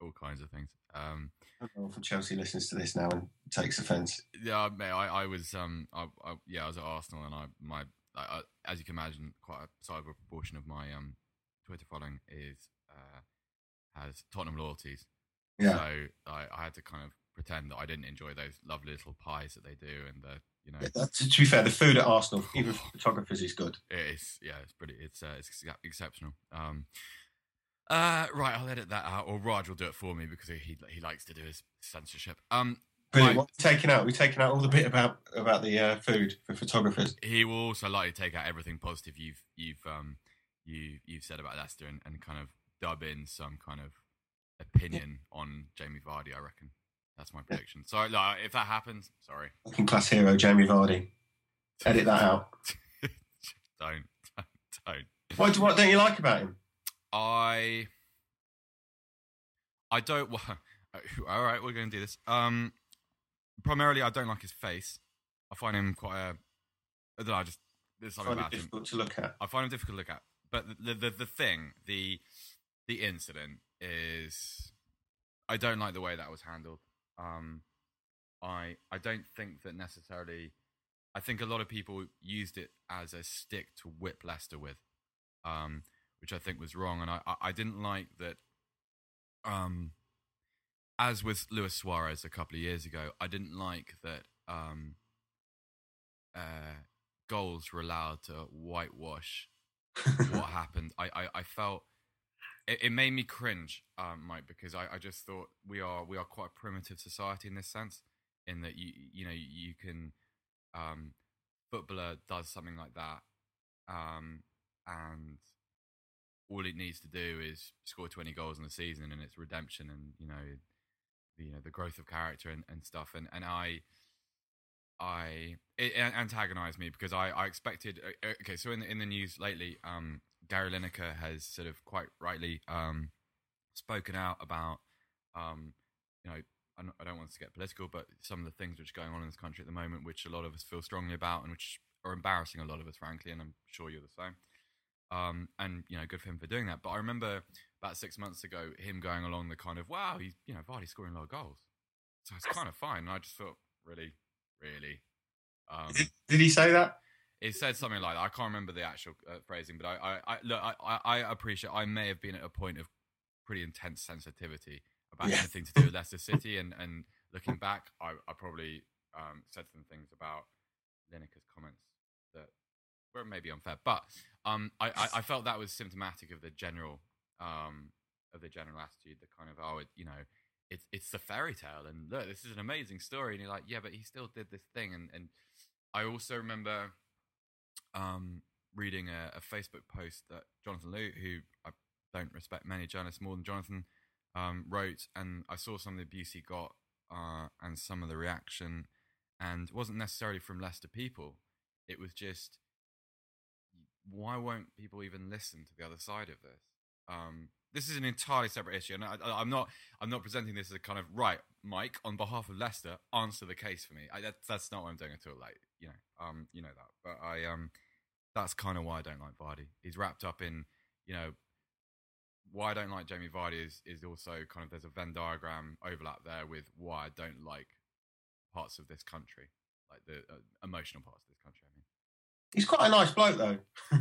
all kinds of things. Um, I don't know if Chelsea listens to this now and takes offence. Yeah, mate. I, I was, um, I, I, yeah, I was at Arsenal, and I, my, I, I, as you can imagine, quite a sizable proportion of my um, Twitter following is uh, has Tottenham loyalties. Yeah. So I, I had to kind of pretend that I didn't enjoy those lovely little pies that they do, and the. You know, yeah, that's, to be fair, the food at Arsenal, even for photographers, is good. It is, yeah, it's pretty, it's uh, it's exceptional. Um, uh, right, I'll edit that out, or Raj will do it for me because he he likes to do his censorship. Um, right. We're taking out, we're taking out all the bit about about the uh, food for photographers. He will also likely take out everything positive you've you've um you you've said about Leicester, and, and kind of dub in some kind of opinion yeah. on Jamie Vardy, I reckon. That's my prediction. So, like, if that happens, sorry. Fucking class hero, Jamie Vardy. Edit that out. don't, don't, don't. What, what don't you like about him? I, I don't. All right, we're going to do this. Um, primarily, I don't like his face. I find him quite a. I don't know. I just there's something I find about him difficult to look at. I find him difficult to look at. But the the, the thing, the the incident is, I don't like the way that was handled. Um, I I don't think that necessarily. I think a lot of people used it as a stick to whip Leicester with, um, which I think was wrong. And I, I didn't like that. Um, as with Luis Suarez a couple of years ago, I didn't like that um, uh, goals were allowed to whitewash what happened. I, I, I felt. It made me cringe, um, Mike, because I, I just thought we are we are quite a primitive society in this sense, in that you you know you can um, footballer does something like that, um, and all it needs to do is score twenty goals in the season, and it's redemption, and you know, you know the growth of character and, and stuff, and and I I it antagonised me because I, I expected okay so in the, in the news lately. Um, Gary Lineker has sort of quite rightly um, spoken out about, um, you know, I don't want to get political, but some of the things which are going on in this country at the moment, which a lot of us feel strongly about and which are embarrassing a lot of us, frankly, and I'm sure you're the same. Um, and, you know, good for him for doing that. But I remember about six months ago, him going along the kind of, wow, he's, you know, Vardy's scoring a lot of goals. So it's kind of fine. And I just thought, really, really. Um, did, did he say that? It said something like that. I can't remember the actual uh, phrasing, but I, I, I look, I, I appreciate. I may have been at a point of pretty intense sensitivity about yeah. anything to do with Leicester City, and, and looking back, I, I probably um, said some things about Lineker's comments that were maybe unfair, but um, I, I, I felt that was symptomatic of the general um, of the general attitude, the kind of oh, it, you know, it's it's the fairy tale, and look, this is an amazing story, and you're like, yeah, but he still did this thing, and and I also remember. Um, reading a, a Facebook post that Jonathan Lew, who I don't respect many journalists more than Jonathan, um, wrote, and I saw some of the abuse he got uh, and some of the reaction, and it wasn't necessarily from Leicester people. It was just, why won't people even listen to the other side of this? Um, this is an entirely separate issue, and I, I, I'm not I'm not presenting this as a kind of, right, Mike, on behalf of Leicester, answer the case for me. I, that, that's not what I'm doing at all, like, you know, um, you know that. But I... um. That's kind of why I don't like Vardy. He's wrapped up in, you know, why I don't like Jamie Vardy is, is also kind of, there's a Venn diagram overlap there with why I don't like parts of this country, like the uh, emotional parts of this country, I mean. He's quite a nice bloke, though.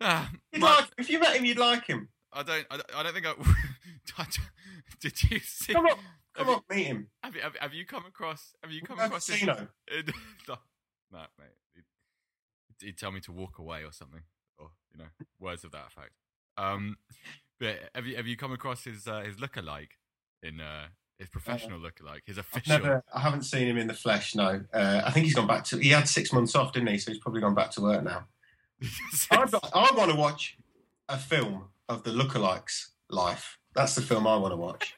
ah, you'd like, if you met him, you'd like him. I don't, I, I don't think I, I don't, did you see? Come on, come on, meet him. Have you, have, have you come across, have you come We've across him? No, mate. He'd, he'd tell me to walk away or something, or you know, words of that effect. Um, but have you have you come across his uh, his lookalike in uh, his professional uh, lookalike? His official. I've never, I haven't seen him in the flesh. No, uh, I think he's gone back to. He had six months off, didn't he? So he's probably gone back to work now. I, I want to watch a film of the lookalikes' life. That's the film I want to watch.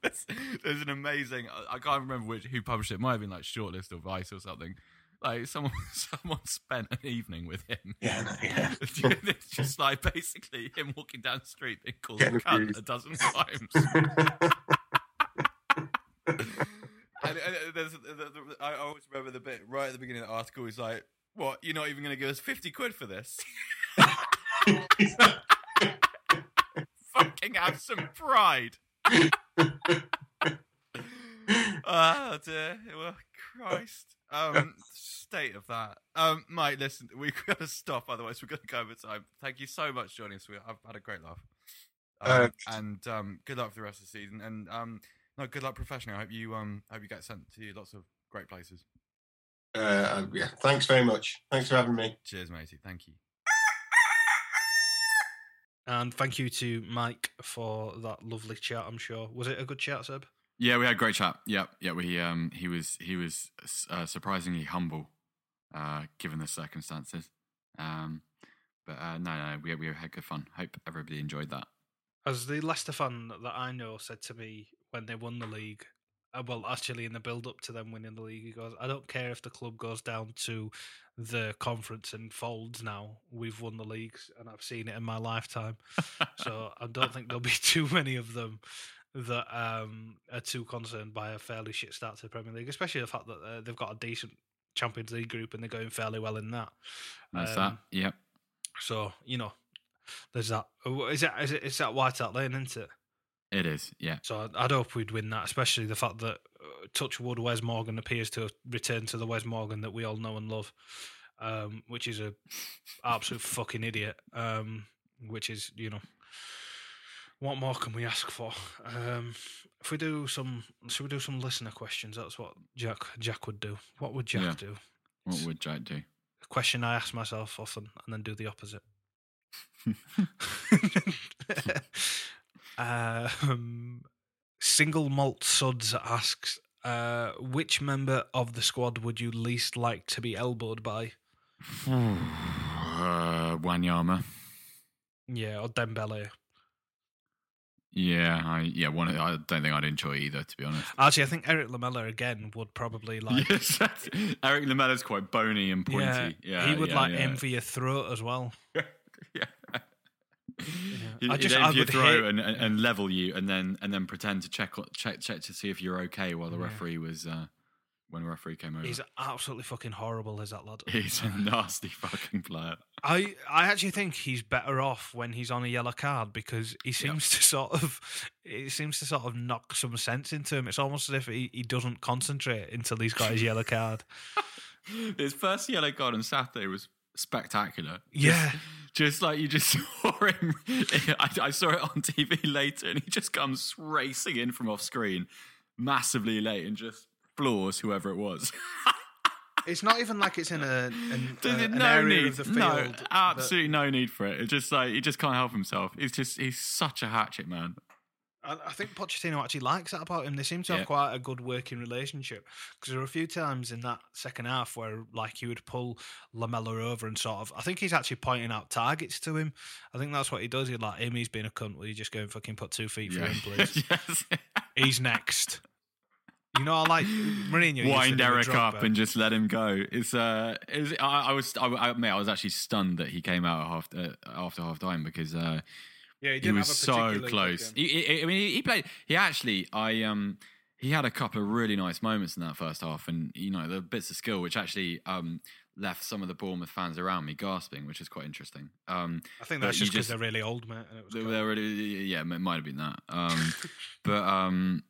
there's, there's an amazing. I can't remember which who published it. It might have been like Shortlist or Vice or something. Like someone, someone spent an evening with him. Yeah, no, yeah. It's just like basically him walking down the street and calls him cunt a dozen times. and, and there's, there's, I always remember the bit right at the beginning of the article. He's like, "What? You're not even going to give us fifty quid for this? Fucking have some pride." Oh dear! Well, Christ. Um, state of that. Um, Mike, listen, we've got to stop, otherwise we're going to go over time. Thank you so much, Johnny. I've had a great laugh. Um, uh, and um, good luck for the rest of the season. And um, no, good luck professionally. I hope you um, hope you get sent to lots of great places. Uh, yeah, thanks very much. Thanks for having me. Cheers, matey. Thank you. And thank you to Mike for that lovely chat. I'm sure, was it a good chat, Seb? Yeah, we had a great chat. Yeah, yeah. We um, he was he was uh, surprisingly humble, uh, given the circumstances. Um, but uh, no, no, we we had good fun. Hope everybody enjoyed that. As the Leicester fan that I know said to me when they won the league, uh, well, actually in the build-up to them winning the league, he goes, "I don't care if the club goes down to the conference and folds. Now we've won the leagues, and I've seen it in my lifetime." So I don't think there'll be too many of them that um, are too concerned by a fairly shit start to the Premier League, especially the fact that uh, they've got a decent Champions League group and they're going fairly well in that. That's um, that, yep. So, you know, there's that. Is it, is it, it's that White Hart Lane, isn't it? It is, yeah. So I'd hope we'd win that, especially the fact that uh, touchwood Wes Morgan appears to have returned to the Wes Morgan that we all know and love, um, which is a absolute fucking idiot, um, which is, you know... What more can we ask for? Um, if we do some, should we do some listener questions? That's what Jack Jack would do. What would Jack yeah. do? What would Jack do? A question I ask myself often, and then do the opposite. uh, um, Single Malt Suds asks, uh, which member of the squad would you least like to be elbowed by? uh, Wanyama. Yeah, or Dembele. Yeah, I yeah one. Of, I don't think I'd enjoy either, to be honest. Actually, I think Erik Lamela again would probably like. Yes, Erik Lamela's quite bony and pointy. Yeah, yeah he would yeah, like yeah. aim for your throat as well. yeah, yeah. I just aim for your throat hate... and, and, and level you, and then and then pretend to check check check to see if you're okay while the yeah. referee was uh, when the referee came over. He's absolutely fucking horrible, is that lad? He's a nasty fucking player. I, I actually think he's better off when he's on a yellow card because he seems yep. to sort of it seems to sort of knock some sense into him. It's almost as if he, he doesn't concentrate until he's got his yellow card. His first yellow card on Saturday was spectacular. Yeah. Just, just like you just saw him. I, I saw it on T V later and he just comes racing in from off screen massively late and just floors whoever it was. It's not even like it's in a, an, a, an no area need. Of the field. No, absolutely no need for it. It's just like, he just can't help himself. He's just, he's such a hatchet man. I, I think Pochettino actually likes that about him. They seem to have yeah. quite a good working relationship, because there were a few times in that second half where like he would pull Lamela over and sort of, I think he's actually pointing out targets to him. I think that's what he does. He's like, him, he's being a cunt. Will you just go and fucking put two feet yeah. through him, please? Yes. He's next. You know, I like Mourinho. Wind Eric up but... and just let him go. It's uh, it was, I, I was, I, I, mate, I was actually stunned that he came out half, uh, after half time because uh, yeah, he, didn't he was have a so close. He, he, I mean, he played. He actually, I um, he had a couple of really nice moments in that first half, and you know, the bits of skill which actually um left some of the Bournemouth fans around me gasping, which is quite interesting. Um, I think that's just because they're really old, mate. And it was they're really, yeah, it might have been that. Um, but um.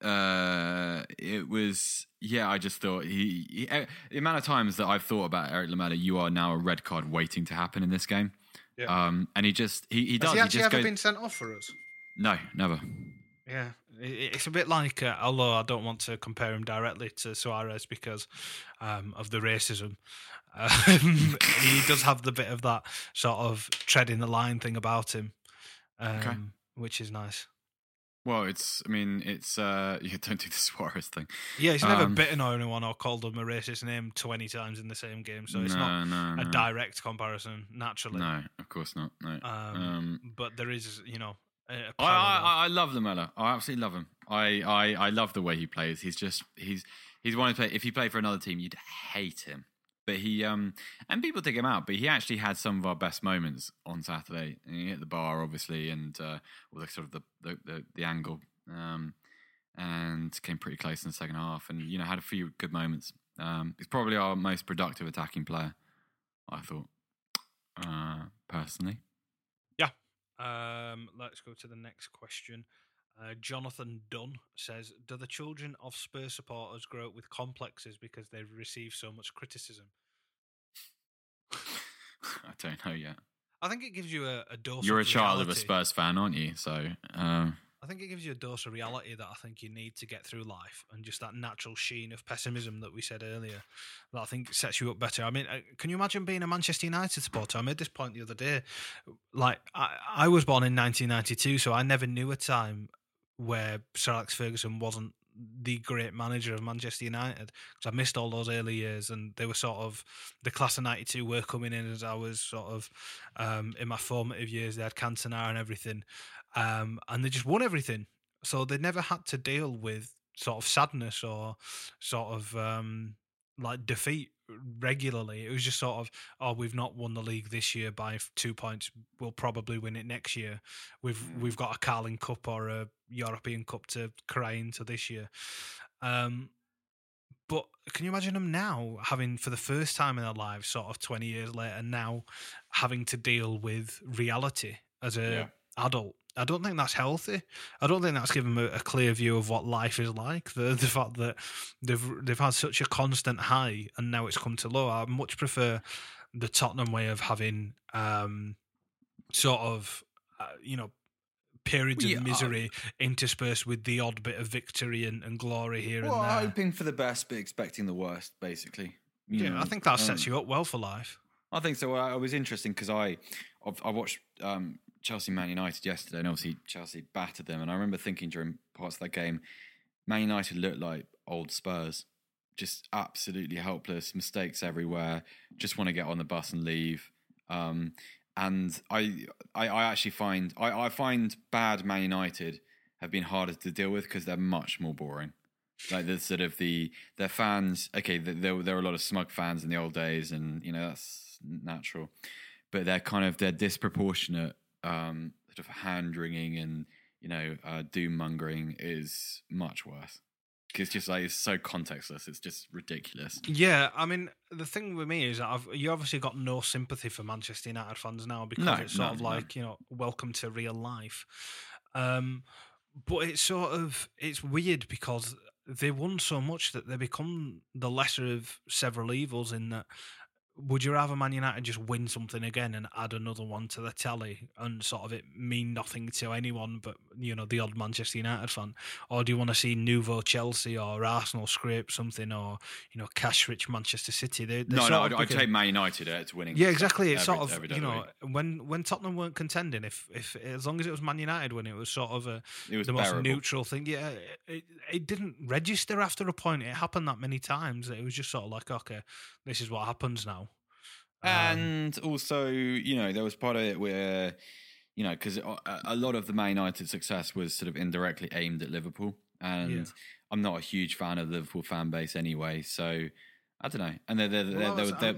Uh, it was yeah. I just thought he, he uh, the amount of times that I've thought about Erik Lamela, you are now a red card waiting to happen in this game. Yeah. Um, and he just he he does. Has he actually he just ever goes, been sent off for us? No, never. Yeah, it's a bit like uh, although I don't want to compare him directly to Suarez because um, of the racism. Um, he does have the bit of that sort of treading the line thing about him, um, okay. which is nice. Well, it's, I mean, it's, uh, you don't do the Suarez thing. Yeah, he's never um, bitten on anyone or called them a racist name twenty times in the same game. So it's no, not no, a no. direct comparison, naturally. No, of course not. No. Um, um, but there is, you know, a I, I, I love Lamela. I absolutely love him. I, I, I love the way he plays. He's just, he's, he's one of the, if he played for another team, you'd hate him. But he, um, and people dig him out, but he actually had some of our best moments on Saturday. And he hit the bar, obviously, and uh, well, the, sort of the, the, the, the angle, um, and came pretty close in the second half. And, you know, had a few good moments. Um, he's probably our most productive attacking player, I thought, uh, personally. Yeah. Um, let's go to the next question. Uh, Jonathan Dunn says, do the children of Spurs supporters grow up with complexes because they've received so much criticism? I don't know yet. I think it gives you a, a dose You're of You're a reality. Child of a Spurs fan, aren't you? So um... I think it gives you a dose of reality that I think you need to get through life, and just that natural sheen of pessimism that we said earlier that I think sets you up better. I mean, can you imagine being a Manchester United supporter? I made this point the other day. Like, I, I was born in nineteen ninety-two, so I never knew a time where Sir Alex Ferguson wasn't the great manager of Manchester United, because I missed all those early years, and they were sort of, the class of ninety-two were coming in as I was sort of um, in my formative years. They had Cantona and everything, um, and they just won everything. So they never had to deal with sort of sadness or sort of um, like defeat regularly. It was just sort of, oh, we've not won the league this year by two points. We'll probably win it next year. We've we've got a Carling Cup or a European Cup to cry into this year. Um, but can you imagine them now having, for the first time in their lives, sort of twenty years later, now having to deal with reality as a yeah. adult? I don't think that's healthy. I don't think that's given them a, a clear view of what life is like. The the fact that they've they've had such a constant high and now it's come to low. I much prefer the Tottenham way of having um, sort of uh, you know periods well, yeah, of misery I, interspersed with the odd bit of victory and, and glory here well, and there. Well, hoping for the best but expecting the worst, basically. You yeah, know, I think that um, sets you up well for life. I think so. It was interesting because I I watched. Um, Chelsea Man United yesterday, and obviously Chelsea battered them, and I remember thinking during parts of that game, Man United looked like old Spurs, just absolutely helpless, mistakes everywhere, just want to get on the bus and leave. Um, and I, I, I actually find I, I find bad Man United have been harder to deal with because they're much more boring. Like the sort of the their fans, okay, there there were a lot of smug fans in the old days, and you know that's natural, but they're kind of they're disproportionate. Um, sort of hand-wringing and, you know, uh, doom-mongering is much worse. It's just like, it's so contextless. It's just ridiculous. Yeah, I mean, the thing with me is that I've, you obviously got no sympathy for Manchester United fans now because no, it's sort no, of like, no. you know, welcome to real life. Um, but it's sort of, it's weird because they won so much that they become the lesser of several evils, in that would you rather Man United just win something again and add another one to the tally and sort of it mean nothing to anyone but, you know, the odd Manchester United fan? Or do you want to see Nouveau Chelsea or Arsenal scrape something, or, you know, cash-rich Manchester City? They, they no, no, I'd, I'd take Man United uh, to winning. Yeah, exactly. It's every, sort of, you know, when, when Tottenham weren't contending, if, if as long as it was Man United winning, it was sort of a, was the bearable. Most neutral thing. Yeah, it, it didn't register after a point. It happened that many times. It was just sort of like, okay, this is what happens now. And um, also, you know, there was part of it where, you know, because a, a lot of the Man United success was sort of indirectly aimed at Liverpool. And yeah. I'm not a huge fan of the Liverpool fan base anyway. So I don't know. And they're, they're, they're, well, they, were, they're,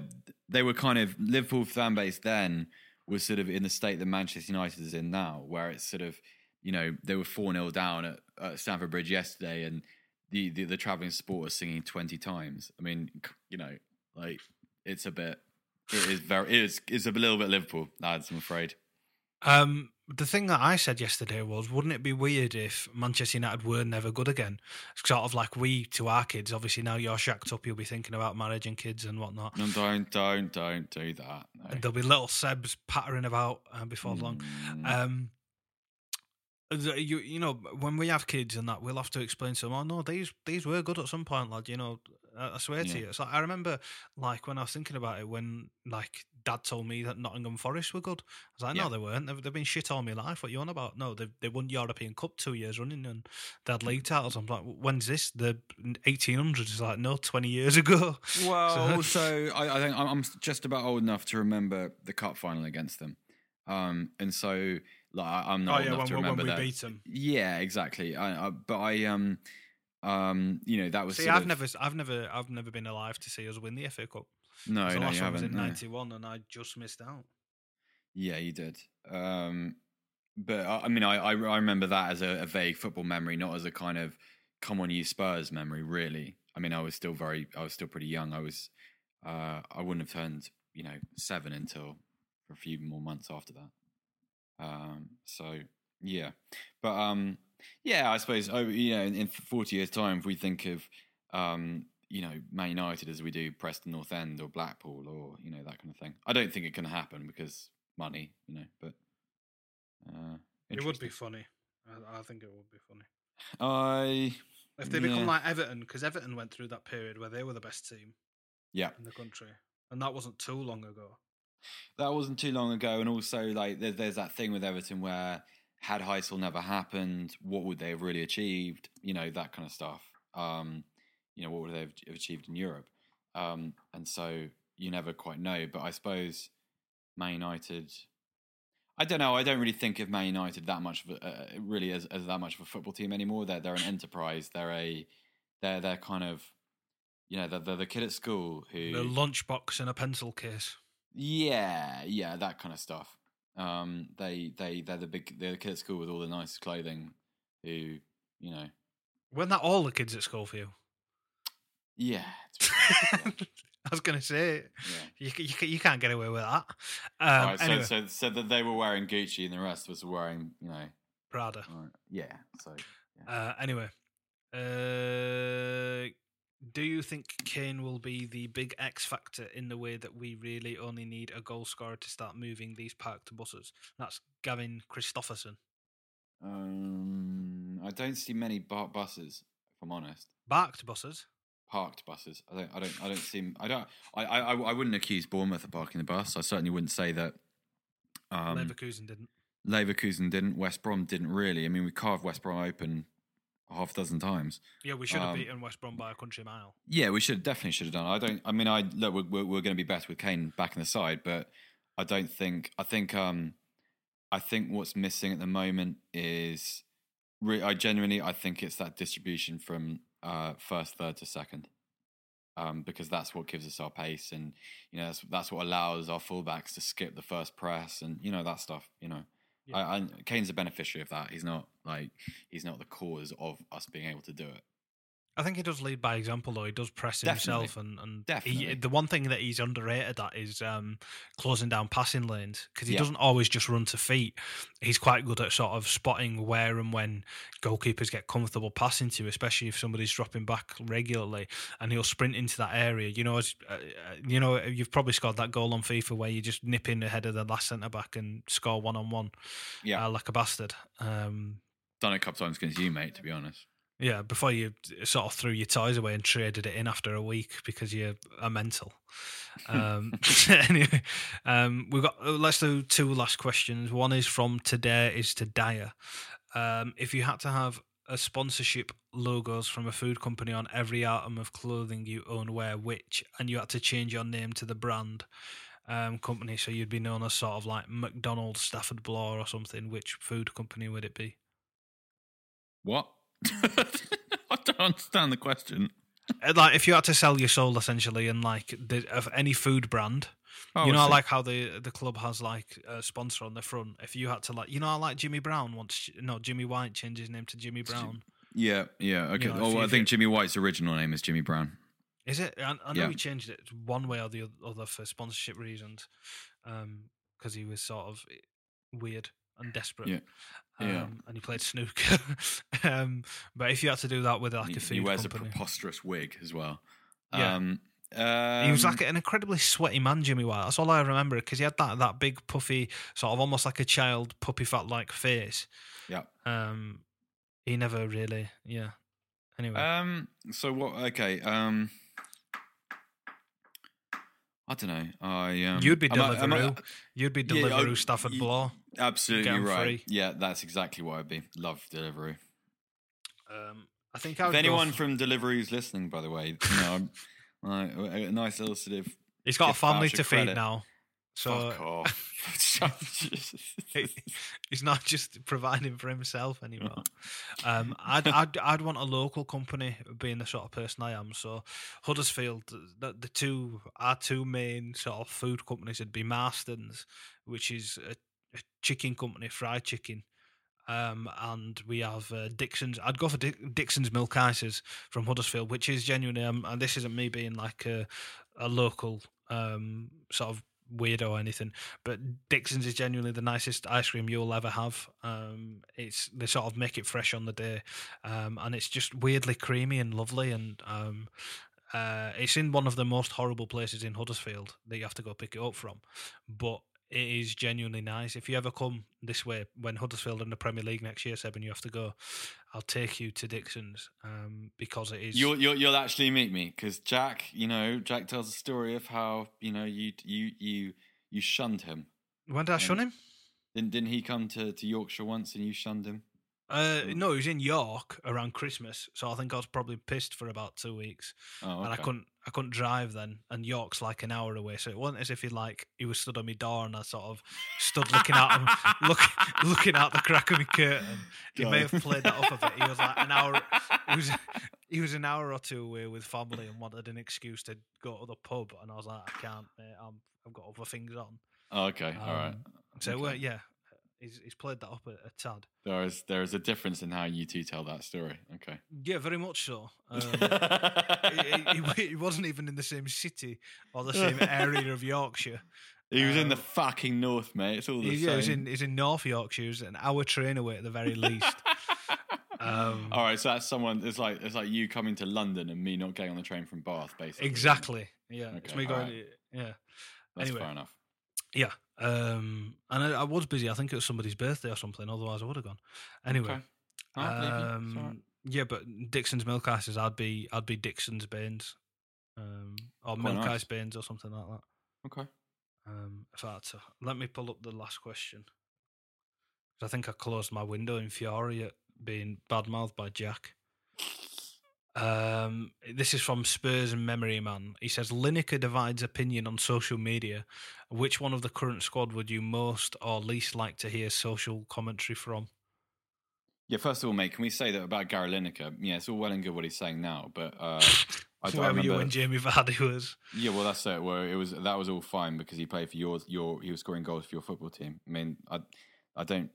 they were kind of, Liverpool fan base then was sort of in the state that Manchester United is in now, where it's sort of, you know, they were four nil down at, at Stamford Bridge yesterday and the, the, the travelling supporters singing twenty times. I mean, you know, like it's a bit... It is very. It is. It's a little bit Liverpool, lads, I'm afraid. Um, the thing that I said yesterday was, wouldn't it be weird if Manchester United were never good again? It's sort of like we to our kids. Obviously, now you're shacked up, you'll be thinking about marriage and kids and whatnot. No, don't, don't, don't do that. No. There'll be little Sebs pattering about uh, before mm. long. Um, you, you know, when we have kids and that, we'll have to explain to them, oh no, these these were good at some point, lad. You know. I swear yeah. to you. It's like, I remember, like, when I was thinking about it, when, like, Dad told me that Nottingham Forest were good. I was like, no, yeah. they weren't. They've, they've been shit all my life. What are you on about? No, they they won European Cup two years running and they had league titles. I'm like, when's this? The eighteen hundreds? It's like, no, twenty years ago. Well, so, so I, I think I'm just about old enough to remember the cup final against them. Um, and so, like, I'm not oh, old yeah, enough when, to remember when we that. Beat them. Yeah, exactly. I, I, but I... um. Um, you know, that was. See, I've of... never, I've never, I've never been alive to see us win the F A Cup. No, no, the last you one haven't, was in ninety-one, no. And I just missed out. Yeah, you did. Um, but I, I mean, I, I, I remember that as a, a vague football memory, not as a kind of "come on, you Spurs" memory. Really, I mean, I was still very, I was still pretty young. I was, uh, I wouldn't have turned, you know, seven until for a few more months after that. Um, so yeah, but um. Yeah, I suppose. Oh, you know, in, in forty years' time, if we think of, um, you know, Man United as we do Preston North End or Blackpool or, you know, that kind of thing, I don't think it can happen because money, you know. But uh, it would be funny. I, I think it would be funny. I if they yeah. become like Everton, because Everton went through that period where they were the best team, yeah, in the country, and that wasn't too long ago. That wasn't too long ago, and also like there, there's that thing with Everton where. Had Heysel never happened, what would they have really achieved? You know, that kind of stuff. Um, you know, what would they have achieved in Europe? Um, and so you never quite know. But I suppose Man United... I don't know. I don't really think of Man United that much, of a, uh, really as, as that much of a football team anymore. They're they're an enterprise. They're a they're they're kind of, you know, they're, they're the kid at school who the lunchbox and a pencil case. Yeah, yeah, that kind of stuff. Um, they, they, they're the big, they're the kids at school with all the nice clothing who, you know. Weren't that all the kids at school for you? Yeah. I was going to say, yeah. you, you, you can't get away with that. Um, right, so, anyway. so, so that they were wearing Gucci and the rest was wearing, you know. Prada. Or, yeah. So, yeah. Uh, anyway, uh, do you think Kane will be the big X factor in the way that we really only need a goal scorer to start moving these parked buses? That's Gavin Christofferson. Um, I don't see many barked buses, if I'm honest. Barked buses? Parked buses. I don't. I don't. I don't see. I don't. I. I. I wouldn't accuse Bournemouth of parking the bus. I certainly wouldn't say that. Um, Leverkusen didn't. Leverkusen didn't. West Brom didn't really. I mean, we carved West Brom open. Half a dozen times. Yeah, we should have um, beaten West Brom by a country mile. Yeah, we should definitely should have done. I don't. I mean, I look. We're, we're, we're going to be better with Kane back in the side, but I don't think. I think. Um, I think what's missing at the moment is. Re- I genuinely, I think it's that distribution from uh, first, third to second, um, because that's what gives us our pace, and you know that's that's what allows our fullbacks to skip the first press, and you know that stuff. You know. Yeah. I, I, Kane's a beneficiary of that. He's not like he's not the cause of us being able to do it. I think he does lead by example, though. He does press Definitely. himself, and, and he, the one thing that he's underrated at is um, closing down passing lanes, because he yeah. doesn't always just run to feet. He's quite good at sort of spotting where and when goalkeepers get comfortable passing to, especially if somebody's dropping back regularly, and he'll sprint into that area. You know, as, uh, you know, you've probably scored that goal on FIFA where you just nip in ahead of the last centre-back and score one-on-one yeah. uh, like a bastard. Um, Done it a couple times against you, mate, to be honest. Yeah, before you sort of threw your toys away and traded it in after a week because you are mental. Um, anyway, um, we've got, let's do two last questions. One is from Today Is to Dire. Um, if you had to have a sponsorship logos from a food company on every item of clothing you own, wear which, and you had to change your name to the brand um, company, so you'd be known as sort of like McDonald's, Stafford Bloor or something, which food company would it be? What? I don't understand the question. Like, if you had to sell your soul, essentially, and like the, of any food brand, oh, you know, I like how the the club has like a sponsor on the front. If you had to, like, you know, I like Jimmy Brown once. No, Jimmy White changed his name to Jimmy Brown. Yeah, yeah, okay. You know, oh, well, I think Jimmy White's original name is Jimmy Brown. Is it? I, I know yeah. he changed it one way or the other for sponsorship reasons, um, because he was sort of weird and desperate. Yeah. Yeah. Um, and he played snooker. um, but if you had to do that with like he, a food company, he wears company. a preposterous wig as well. Yeah. Um, um, he was like an incredibly sweaty man, Jimmy White. That's all I remember, because he had that, that big puffy, sort of almost like a child puppy fat like face. Yeah. Um, he never really, yeah. Anyway. Um. So what? Okay. Um. I don't know. I um, you'd be Deliveroo. I'm a, I'm a, you'd be Deliveroo yeah, Stafford Bloor. Absolutely right. Free. Yeah, that's exactly what I'd be. Love Deliveroo. Um, I think I would if anyone for... from Deliveroo's listening, by the way, you know, I'm, like, a nice little sort of. He's got a family to feed credit. now, so fuck off. He's not just providing for himself anymore. um, I'd, I'd I'd want a local company, being the sort of person I am. So Huddersfield, the, the two our two main sort of food companies would be Marston's, which is a A chicken company, fried chicken, um, and we have uh, Dixon's. I'd go for D- Dixon's Milk Ices from Huddersfield, which is genuinely, um, and this isn't me being like a, a local um, sort of weirdo or anything, but Dixon's is genuinely the nicest ice cream you'll ever have. Um, it's they sort of make it fresh on the day, um, and it's just weirdly creamy and lovely, and um, uh, it's in one of the most horrible places in Huddersfield that you have to go pick it up from, but it is genuinely nice. If you ever come this way, when Huddersfield are in the Premier League next year, Seb, and you have to go, I'll take you to Dixon's um, because it is... You'll, you'll, you'll actually meet me, because Jack, you know, Jack tells a story of how, you know, you you you, you shunned him. When did I and shun him? Didn't, didn't he come to, to Yorkshire once and you shunned him? Uh, no, he was in York around Christmas, so I think I was probably pissed for about two weeks, oh, okay. and I couldn't, I couldn't drive then. And York's like an hour away, so it wasn't as if he like he was stood on my door and I sort of stood looking out, him, look, looking out the crack of my curtain. He may have played that off a bit. He was like an hour, he was, he was an hour or two away with family and wanted an excuse to go to the pub, and I was like, I can't, mate. I'm, I've got other things on. Oh, okay, um, all right. So okay. Well, yeah. He's, he's played that up a, a tad. There is there is a difference in how you two tell that story. Okay. Yeah, very much so. Um, he, he, he wasn't even in the same city or the same area of Yorkshire. He was um, in the fucking north, mate. It's all the he, same. Yeah, he's in, he's in North Yorkshire. He's an hour train away at the very least. Um, all right, so that's someone. It's like it's like you coming to London and me not getting on the train from Bath, basically. Exactly. Yeah. Okay, it's me going. Right. Yeah. That's anyway, fair enough. Yeah. Um, and I, I was busy. I think it was somebody's birthday or something. Otherwise, I would have gone. Anyway, okay. um, right. yeah. But Dixon's Milk Ices, I'd be, I'd be Dixon's Baines, um, or Quite Milk nice. Ice Baines or something like that. Okay. Um, if I had to, let me pull up the last question. I think I closed my window in fury at being badmouthed by Jack. Um, this is from Spurs and Memory Man. He says, Lineker divides opinion on social media. Which one of the current squad would you most or least like to hear social commentary from? Yeah, first of all, mate, can we say that about Gary Lineker? Yeah, it's all well and good what he's saying now, but uh, I don't where remember... were you when Jamie Vardy was? Yeah, well, that's it. Well, it was that was all fine because he played for your your he was scoring goals for your football team. I mean, I I don't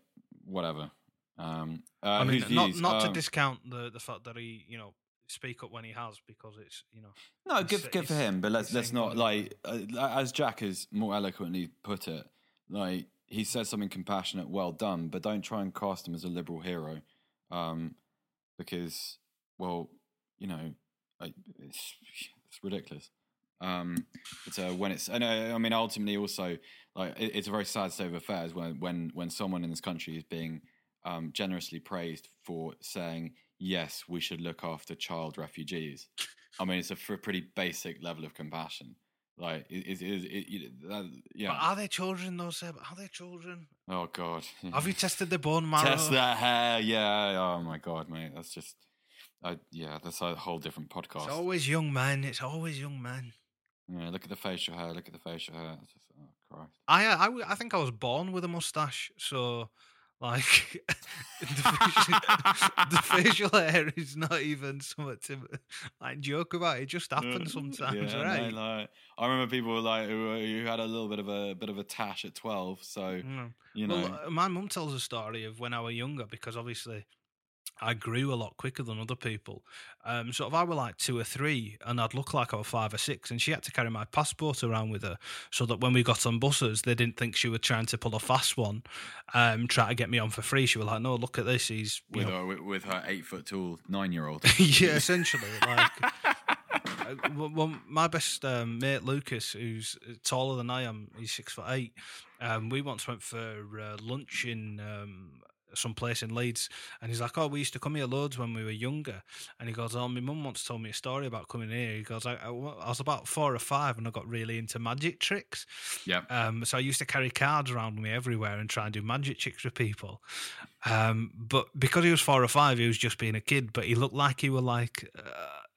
whatever. Um, uh, I mean, not not um, to discount the the fact that he you know. speak up when he has, because it's, you know. No, good, good for him, but let's let's not, like, uh, as Jack has more eloquently put it, like, he says something compassionate, well done, but don't try and cast him as a liberal hero, um, because, well, you know, I, it's, it's ridiculous. Um, but uh, when it's, and uh, I mean, ultimately, also, like, it, it's a very sad state of affairs when when when someone in this country is being um, generously praised for saying, yes, we should look after child refugees. I mean, it's a fr- pretty basic level of compassion. Like, is is yeah? But are they children though, Seb? Are they children? Oh God! Have you tested the bone marrow? Test their hair? Yeah. Oh my God, mate. That's just, I yeah. That's a whole different podcast. It's always young men. It's always young men. Yeah. Look at the facial hair. Look at the facial hair. It's just, oh Christ. I I I think I was born with a mustache, so. Like, the, facial, the facial hair is not even something to like joke about. It just happens sometimes, yeah, right? No, like, I remember people were like who, who had a little bit of a bit of a tash at twelve. So mm. you know, well, my mum tells a story of when I were younger, because obviously I grew a lot quicker than other people. Um, so if I were like two or three, and I'd look like I were five or six, and she had to carry my passport around with her so that when we got on buses, they didn't think she was trying to pull a fast one, um, try to get me on for free. She was like, no, look at this. He's with, her, with her eight foot tall nine-year-old. Yeah, essentially. Like, well, my best um, mate, Lucas, who's taller than I am, he's six foot eight. Um, we once went for uh, lunch in... Um, some place in Leeds, and he's like, oh, we used to come here loads when we were younger. And he goes, oh, my mum once told me a story about coming here. He goes, I, I, I was about four or five and I got really into magic tricks. Yeah. Um, so I used to carry cards around me everywhere and try and do magic tricks with people. Um, but because he was four or five, he was just being a kid, but he looked like he were like uh,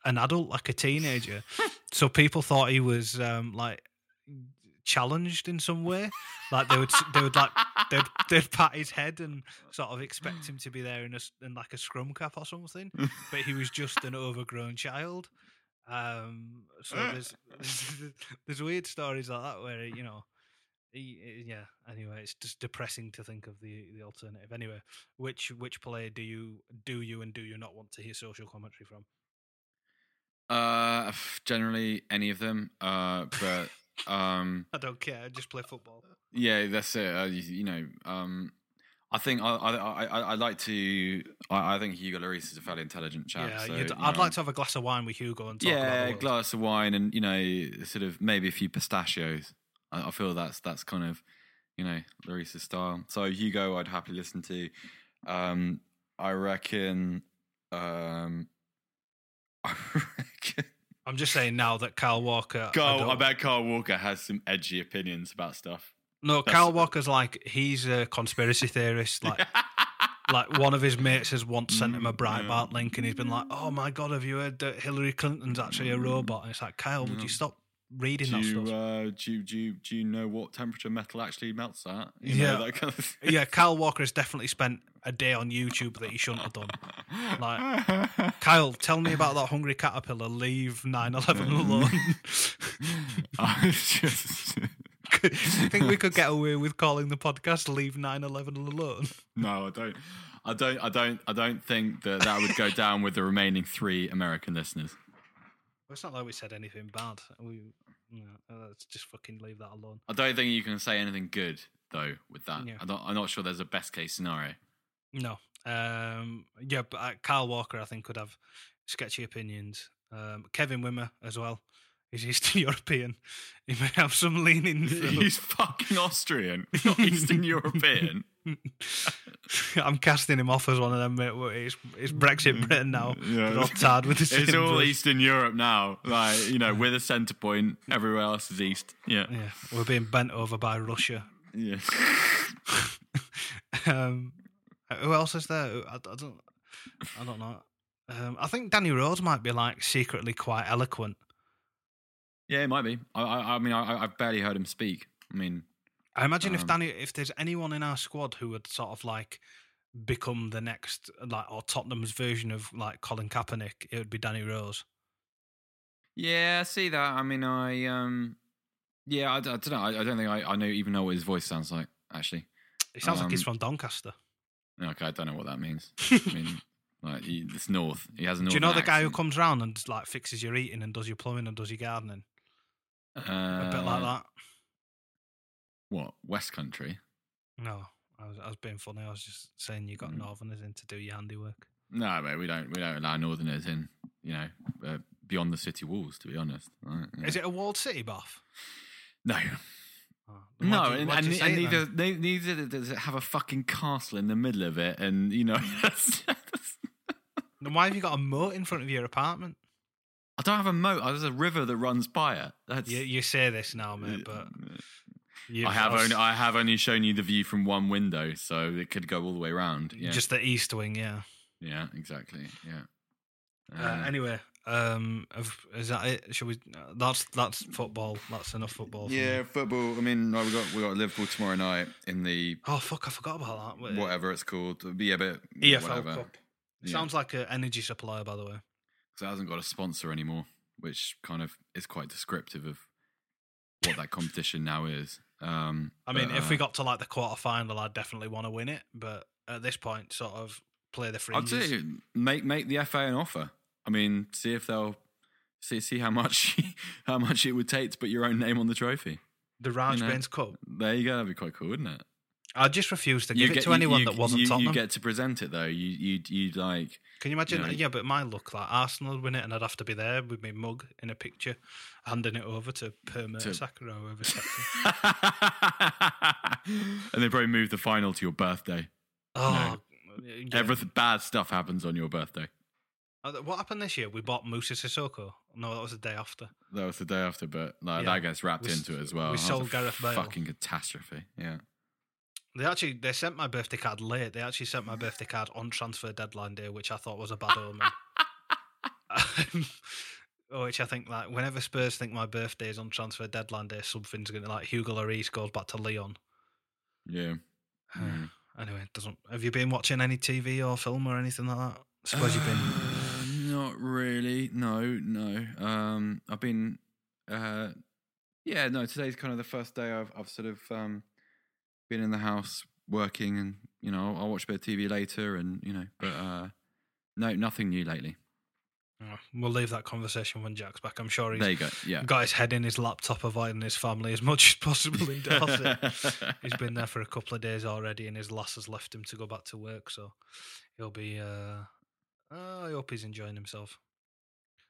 an adult, like a teenager. So people thought he was um, like challenged in some way. Like they would, they would like, they'd, they'd pat his head and sort of expect him to be there in a, in like a scrum cap or something, but he was just an overgrown child. Um, so there's, there's, there's weird stories like that where, you know, he, yeah. Anyway, it's just depressing to think of the, the alternative. Anyway, which, which player do you, do you and do you not want to hear social commentary from? Uh, generally any of them. Uh, but, Um, I don't care. I just play football. Yeah, that's it. Uh, you, you know, um, I think I I I I'd like to. I, I think Hugo Lloris is a fairly intelligent chap. Yeah, so, I'd know, like to have a glass of wine with Hugo and talk. Yeah, about a glass of wine and, you know, sort of maybe a few pistachios. I, I feel that's that's kind of, you know, Lloris's style. So Hugo, I'd happily listen to. Um, I reckon. Um, I reckon. I'm just saying now that Kyle Walker... Kyle, I, I bet Kyle Walker has some edgy opinions about stuff. No, That's... Kyle Walker's like, he's a conspiracy theorist. Like, like one of his mates has once sent him a Breitbart yeah. link and he's been like, oh my God, have you heard that Hillary Clinton's actually a robot? And it's like, Kyle, would you stop reading do that you, stuff? Uh, do, you, do, you, do you know what temperature metal actually melts at? You yeah. Know, that kind of thing. Yeah, Kyle Walker has definitely spent a day on YouTube that he shouldn't have done. Like, Kyle, tell me about that hungry caterpillar. Leave nine eleven alone. I just Do you think we could get away with calling the podcast "Leave nine eleven Alone"? No, I don't. I don't. I don't. I don't think that that would go down with the remaining three American listeners. Well, it's not like we said anything bad. We no, let's just fucking leave that alone. I don't think you can say anything good though with that. Yeah. I'm not, I'm not sure there's a best case scenario. No. Um, yeah, but uh, Kyle Walker, I think, could have sketchy opinions. Um, Kevin Wimmer as well. He's Eastern European. He may have some leaning. He's fucking Austrian, not Eastern European. I'm casting him off as one of them. It's, it's Brexit Britain now. Yeah. They're all tied with the same It's all place. Eastern Europe now. Like, you know, we're the centre point. Everywhere else is East. Yeah. Yeah. We're being bent over by Russia. Yeah. um. Who else is there? I, I don't. I don't know. Um, I think Danny Rhodes might be like secretly quite eloquent. Yeah, it might be. I, I, I mean, I, I've barely heard him speak. I mean, I imagine um, if Danny, if there's anyone in our squad who would sort of like become the next, like, or Tottenham's version of like Colin Kaepernick, it would be Danny Rose. Yeah, I see that. I mean, I um, yeah, I, I don't know. I, I don't think I, I know even know what his voice sounds like. Actually, it sounds um, like he's from Doncaster. Okay, I don't know what that means. I mean, Like he, it's north. He has a north. Do you know the accent. Guy who comes round and like fixes your eating and does your plumbing and does your gardening? Uh, a bit like that. What, West Country? No, I was, I was being funny. I was just saying you got mm. northerners in to do your handiwork. No, mate, we don't. We don't allow northerners in. You know, uh, beyond the city walls. To be honest, right? Yeah. Is it a walled city, Bath? No. No, and, and, and neither, they, neither does it have a fucking castle in the middle of it, and you know. That's, that's then why have you got a moat in front of your apartment? I don't have a moat. There's a river that runs by it. That's, you, you say this now, mate, but I have also, only I have only shown you the view from one window, so it could go all the way around. Yeah. Just the east wing, yeah. Yeah, exactly. Yeah. Uh, uh, anyway. Um, is that it? Should we? That's that's football. That's enough football. For yeah, me. football. I mean, we got we got Liverpool tomorrow night in the. Oh fuck! I forgot about that. Whatever it's called. Yeah, but E F L whatever. Cup. Yeah. Sounds like an energy supplier, by the way. Because it hasn't got a sponsor anymore, which kind of is quite descriptive of what that competition now is. Um, I mean, but, if uh, we got to like the quarterfinal, I'd definitely want to win it. But at this point, sort of play the fringes. I'd say make make the F A an offer. I mean, see if they'll see see how much how much it would take to put your own name on the trophy. The Raj Burns Cup. There you go. That'd be quite cool, wouldn't it? I just refuse to give it to anyone that wasn't Tottenham. You get to present it though. You you you like. Can you imagine? You know, yeah, but my look like Arsenal would win it, and I'd have to be there with my mug in a picture, handing it over to Per Mertesacker or whoever. And they probably move the final to your birthday. Oh, you know, yeah. Everything bad stuff happens on your birthday. What happened this year? We bought Moussa Sissoko. No, that was the day after. That was the day after, but no, yeah. that gets wrapped we, into it as well. We that sold Gareth Bale. Fucking catastrophe. Yeah. They actually they sent my birthday card late. They actually sent my birthday card on transfer deadline day, which I thought was a bad omen. Which I think like whenever Spurs think my birthday is on transfer deadline day, something's gonna like Hugo Lloris goes back to Lyon. Yeah. Uh, mm. Anyway, doesn't have you been watching any T V or film or anything like that? I suppose you've been. Not really, no, no. Um, I've been, uh, yeah, no. Today's kind of the first day I've I've sort of um, been in the house working, and you know I'll, I'll watch a bit of T V later, and you know, but uh, no, nothing new lately. Oh, we'll leave that conversation when Jack's back. I'm sure he's there you go. Yeah. got his head in his laptop, avoiding his family as much as possible in Dorset. He's been there for a couple of days already, and his lass has left him to go back to work, so he'll be. Uh, Oh, I hope he's enjoying himself.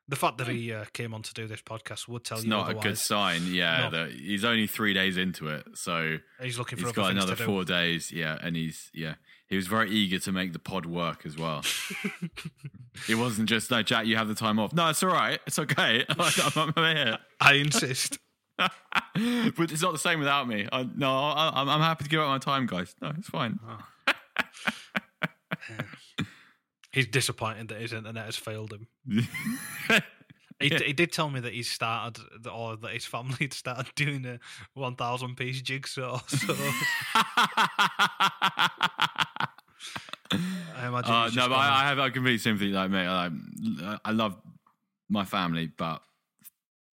The fact that he uh, came on to do this podcast would tell it's you not otherwise. A good sign. Yeah, no. He's only three days into it, so he's looking for. He's got another four do. days. Yeah, and he's yeah. He was very eager to make the pod work as well. It wasn't just no, Jack. You have the time off. No, it's all right. It's okay. I'm, I'm here. I insist. But it's not the same without me. I, no, I, I'm, I'm happy to give up my time, guys. No, it's fine. Oh. He's disappointed that his internet has failed him. he, yeah. he did tell me that he started, or that his family had started doing a one thousand piece jigsaw. So. I imagine. Uh, no, but I, I have a complete sympathy. Like, mate, I, I love my family, but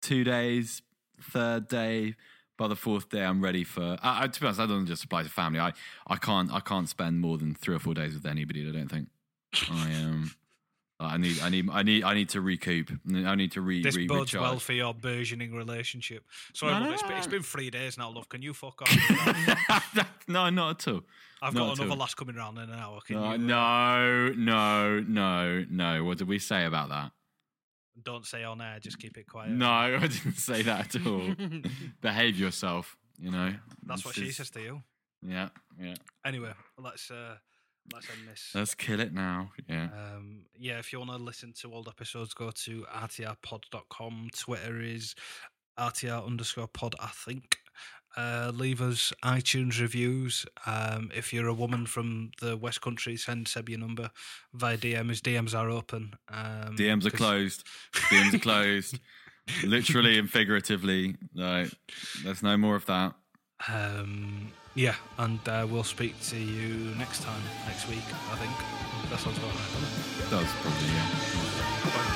two days, third day, by the fourth day, I'm ready for. I, I, to be honest, that doesn't just apply to family. I, I can't, I can't spend more than three or four days with anybody. I don't think. I am. Um, I need. I need. I need. I need to recoup. I need to re. This re- bodes recharge. well for your burgeoning relationship. Sorry, no, no, it's, no. Been, it's been three days now, love. Can you fuck off? No, not at all. I've not got another lass coming round in an hour. Can no, you? No, no, no, no. What did we say about that? Don't say on air. Just keep it quiet. No, I didn't say that at all. Behave yourself. You know. That's this what is... she says to you. Yeah. Yeah. Anyway, let's. Uh, Let's end this. Let's kill it now. Yeah. Um, yeah, if you want to listen to old episodes, go to r t r pod dot com. Twitter is rtr underscore pod, I think. Uh, leave us iTunes reviews. Um, if you're a woman from the West Country, send Seb your number via D M. His D Ms are open. Um, D Ms are closed. D Ms are closed. Literally and figuratively. No, there's no more of that. Um... Yeah, and uh, we'll speak to you next time, next week, I think. That sounds about right. That was probably, yeah. Bye.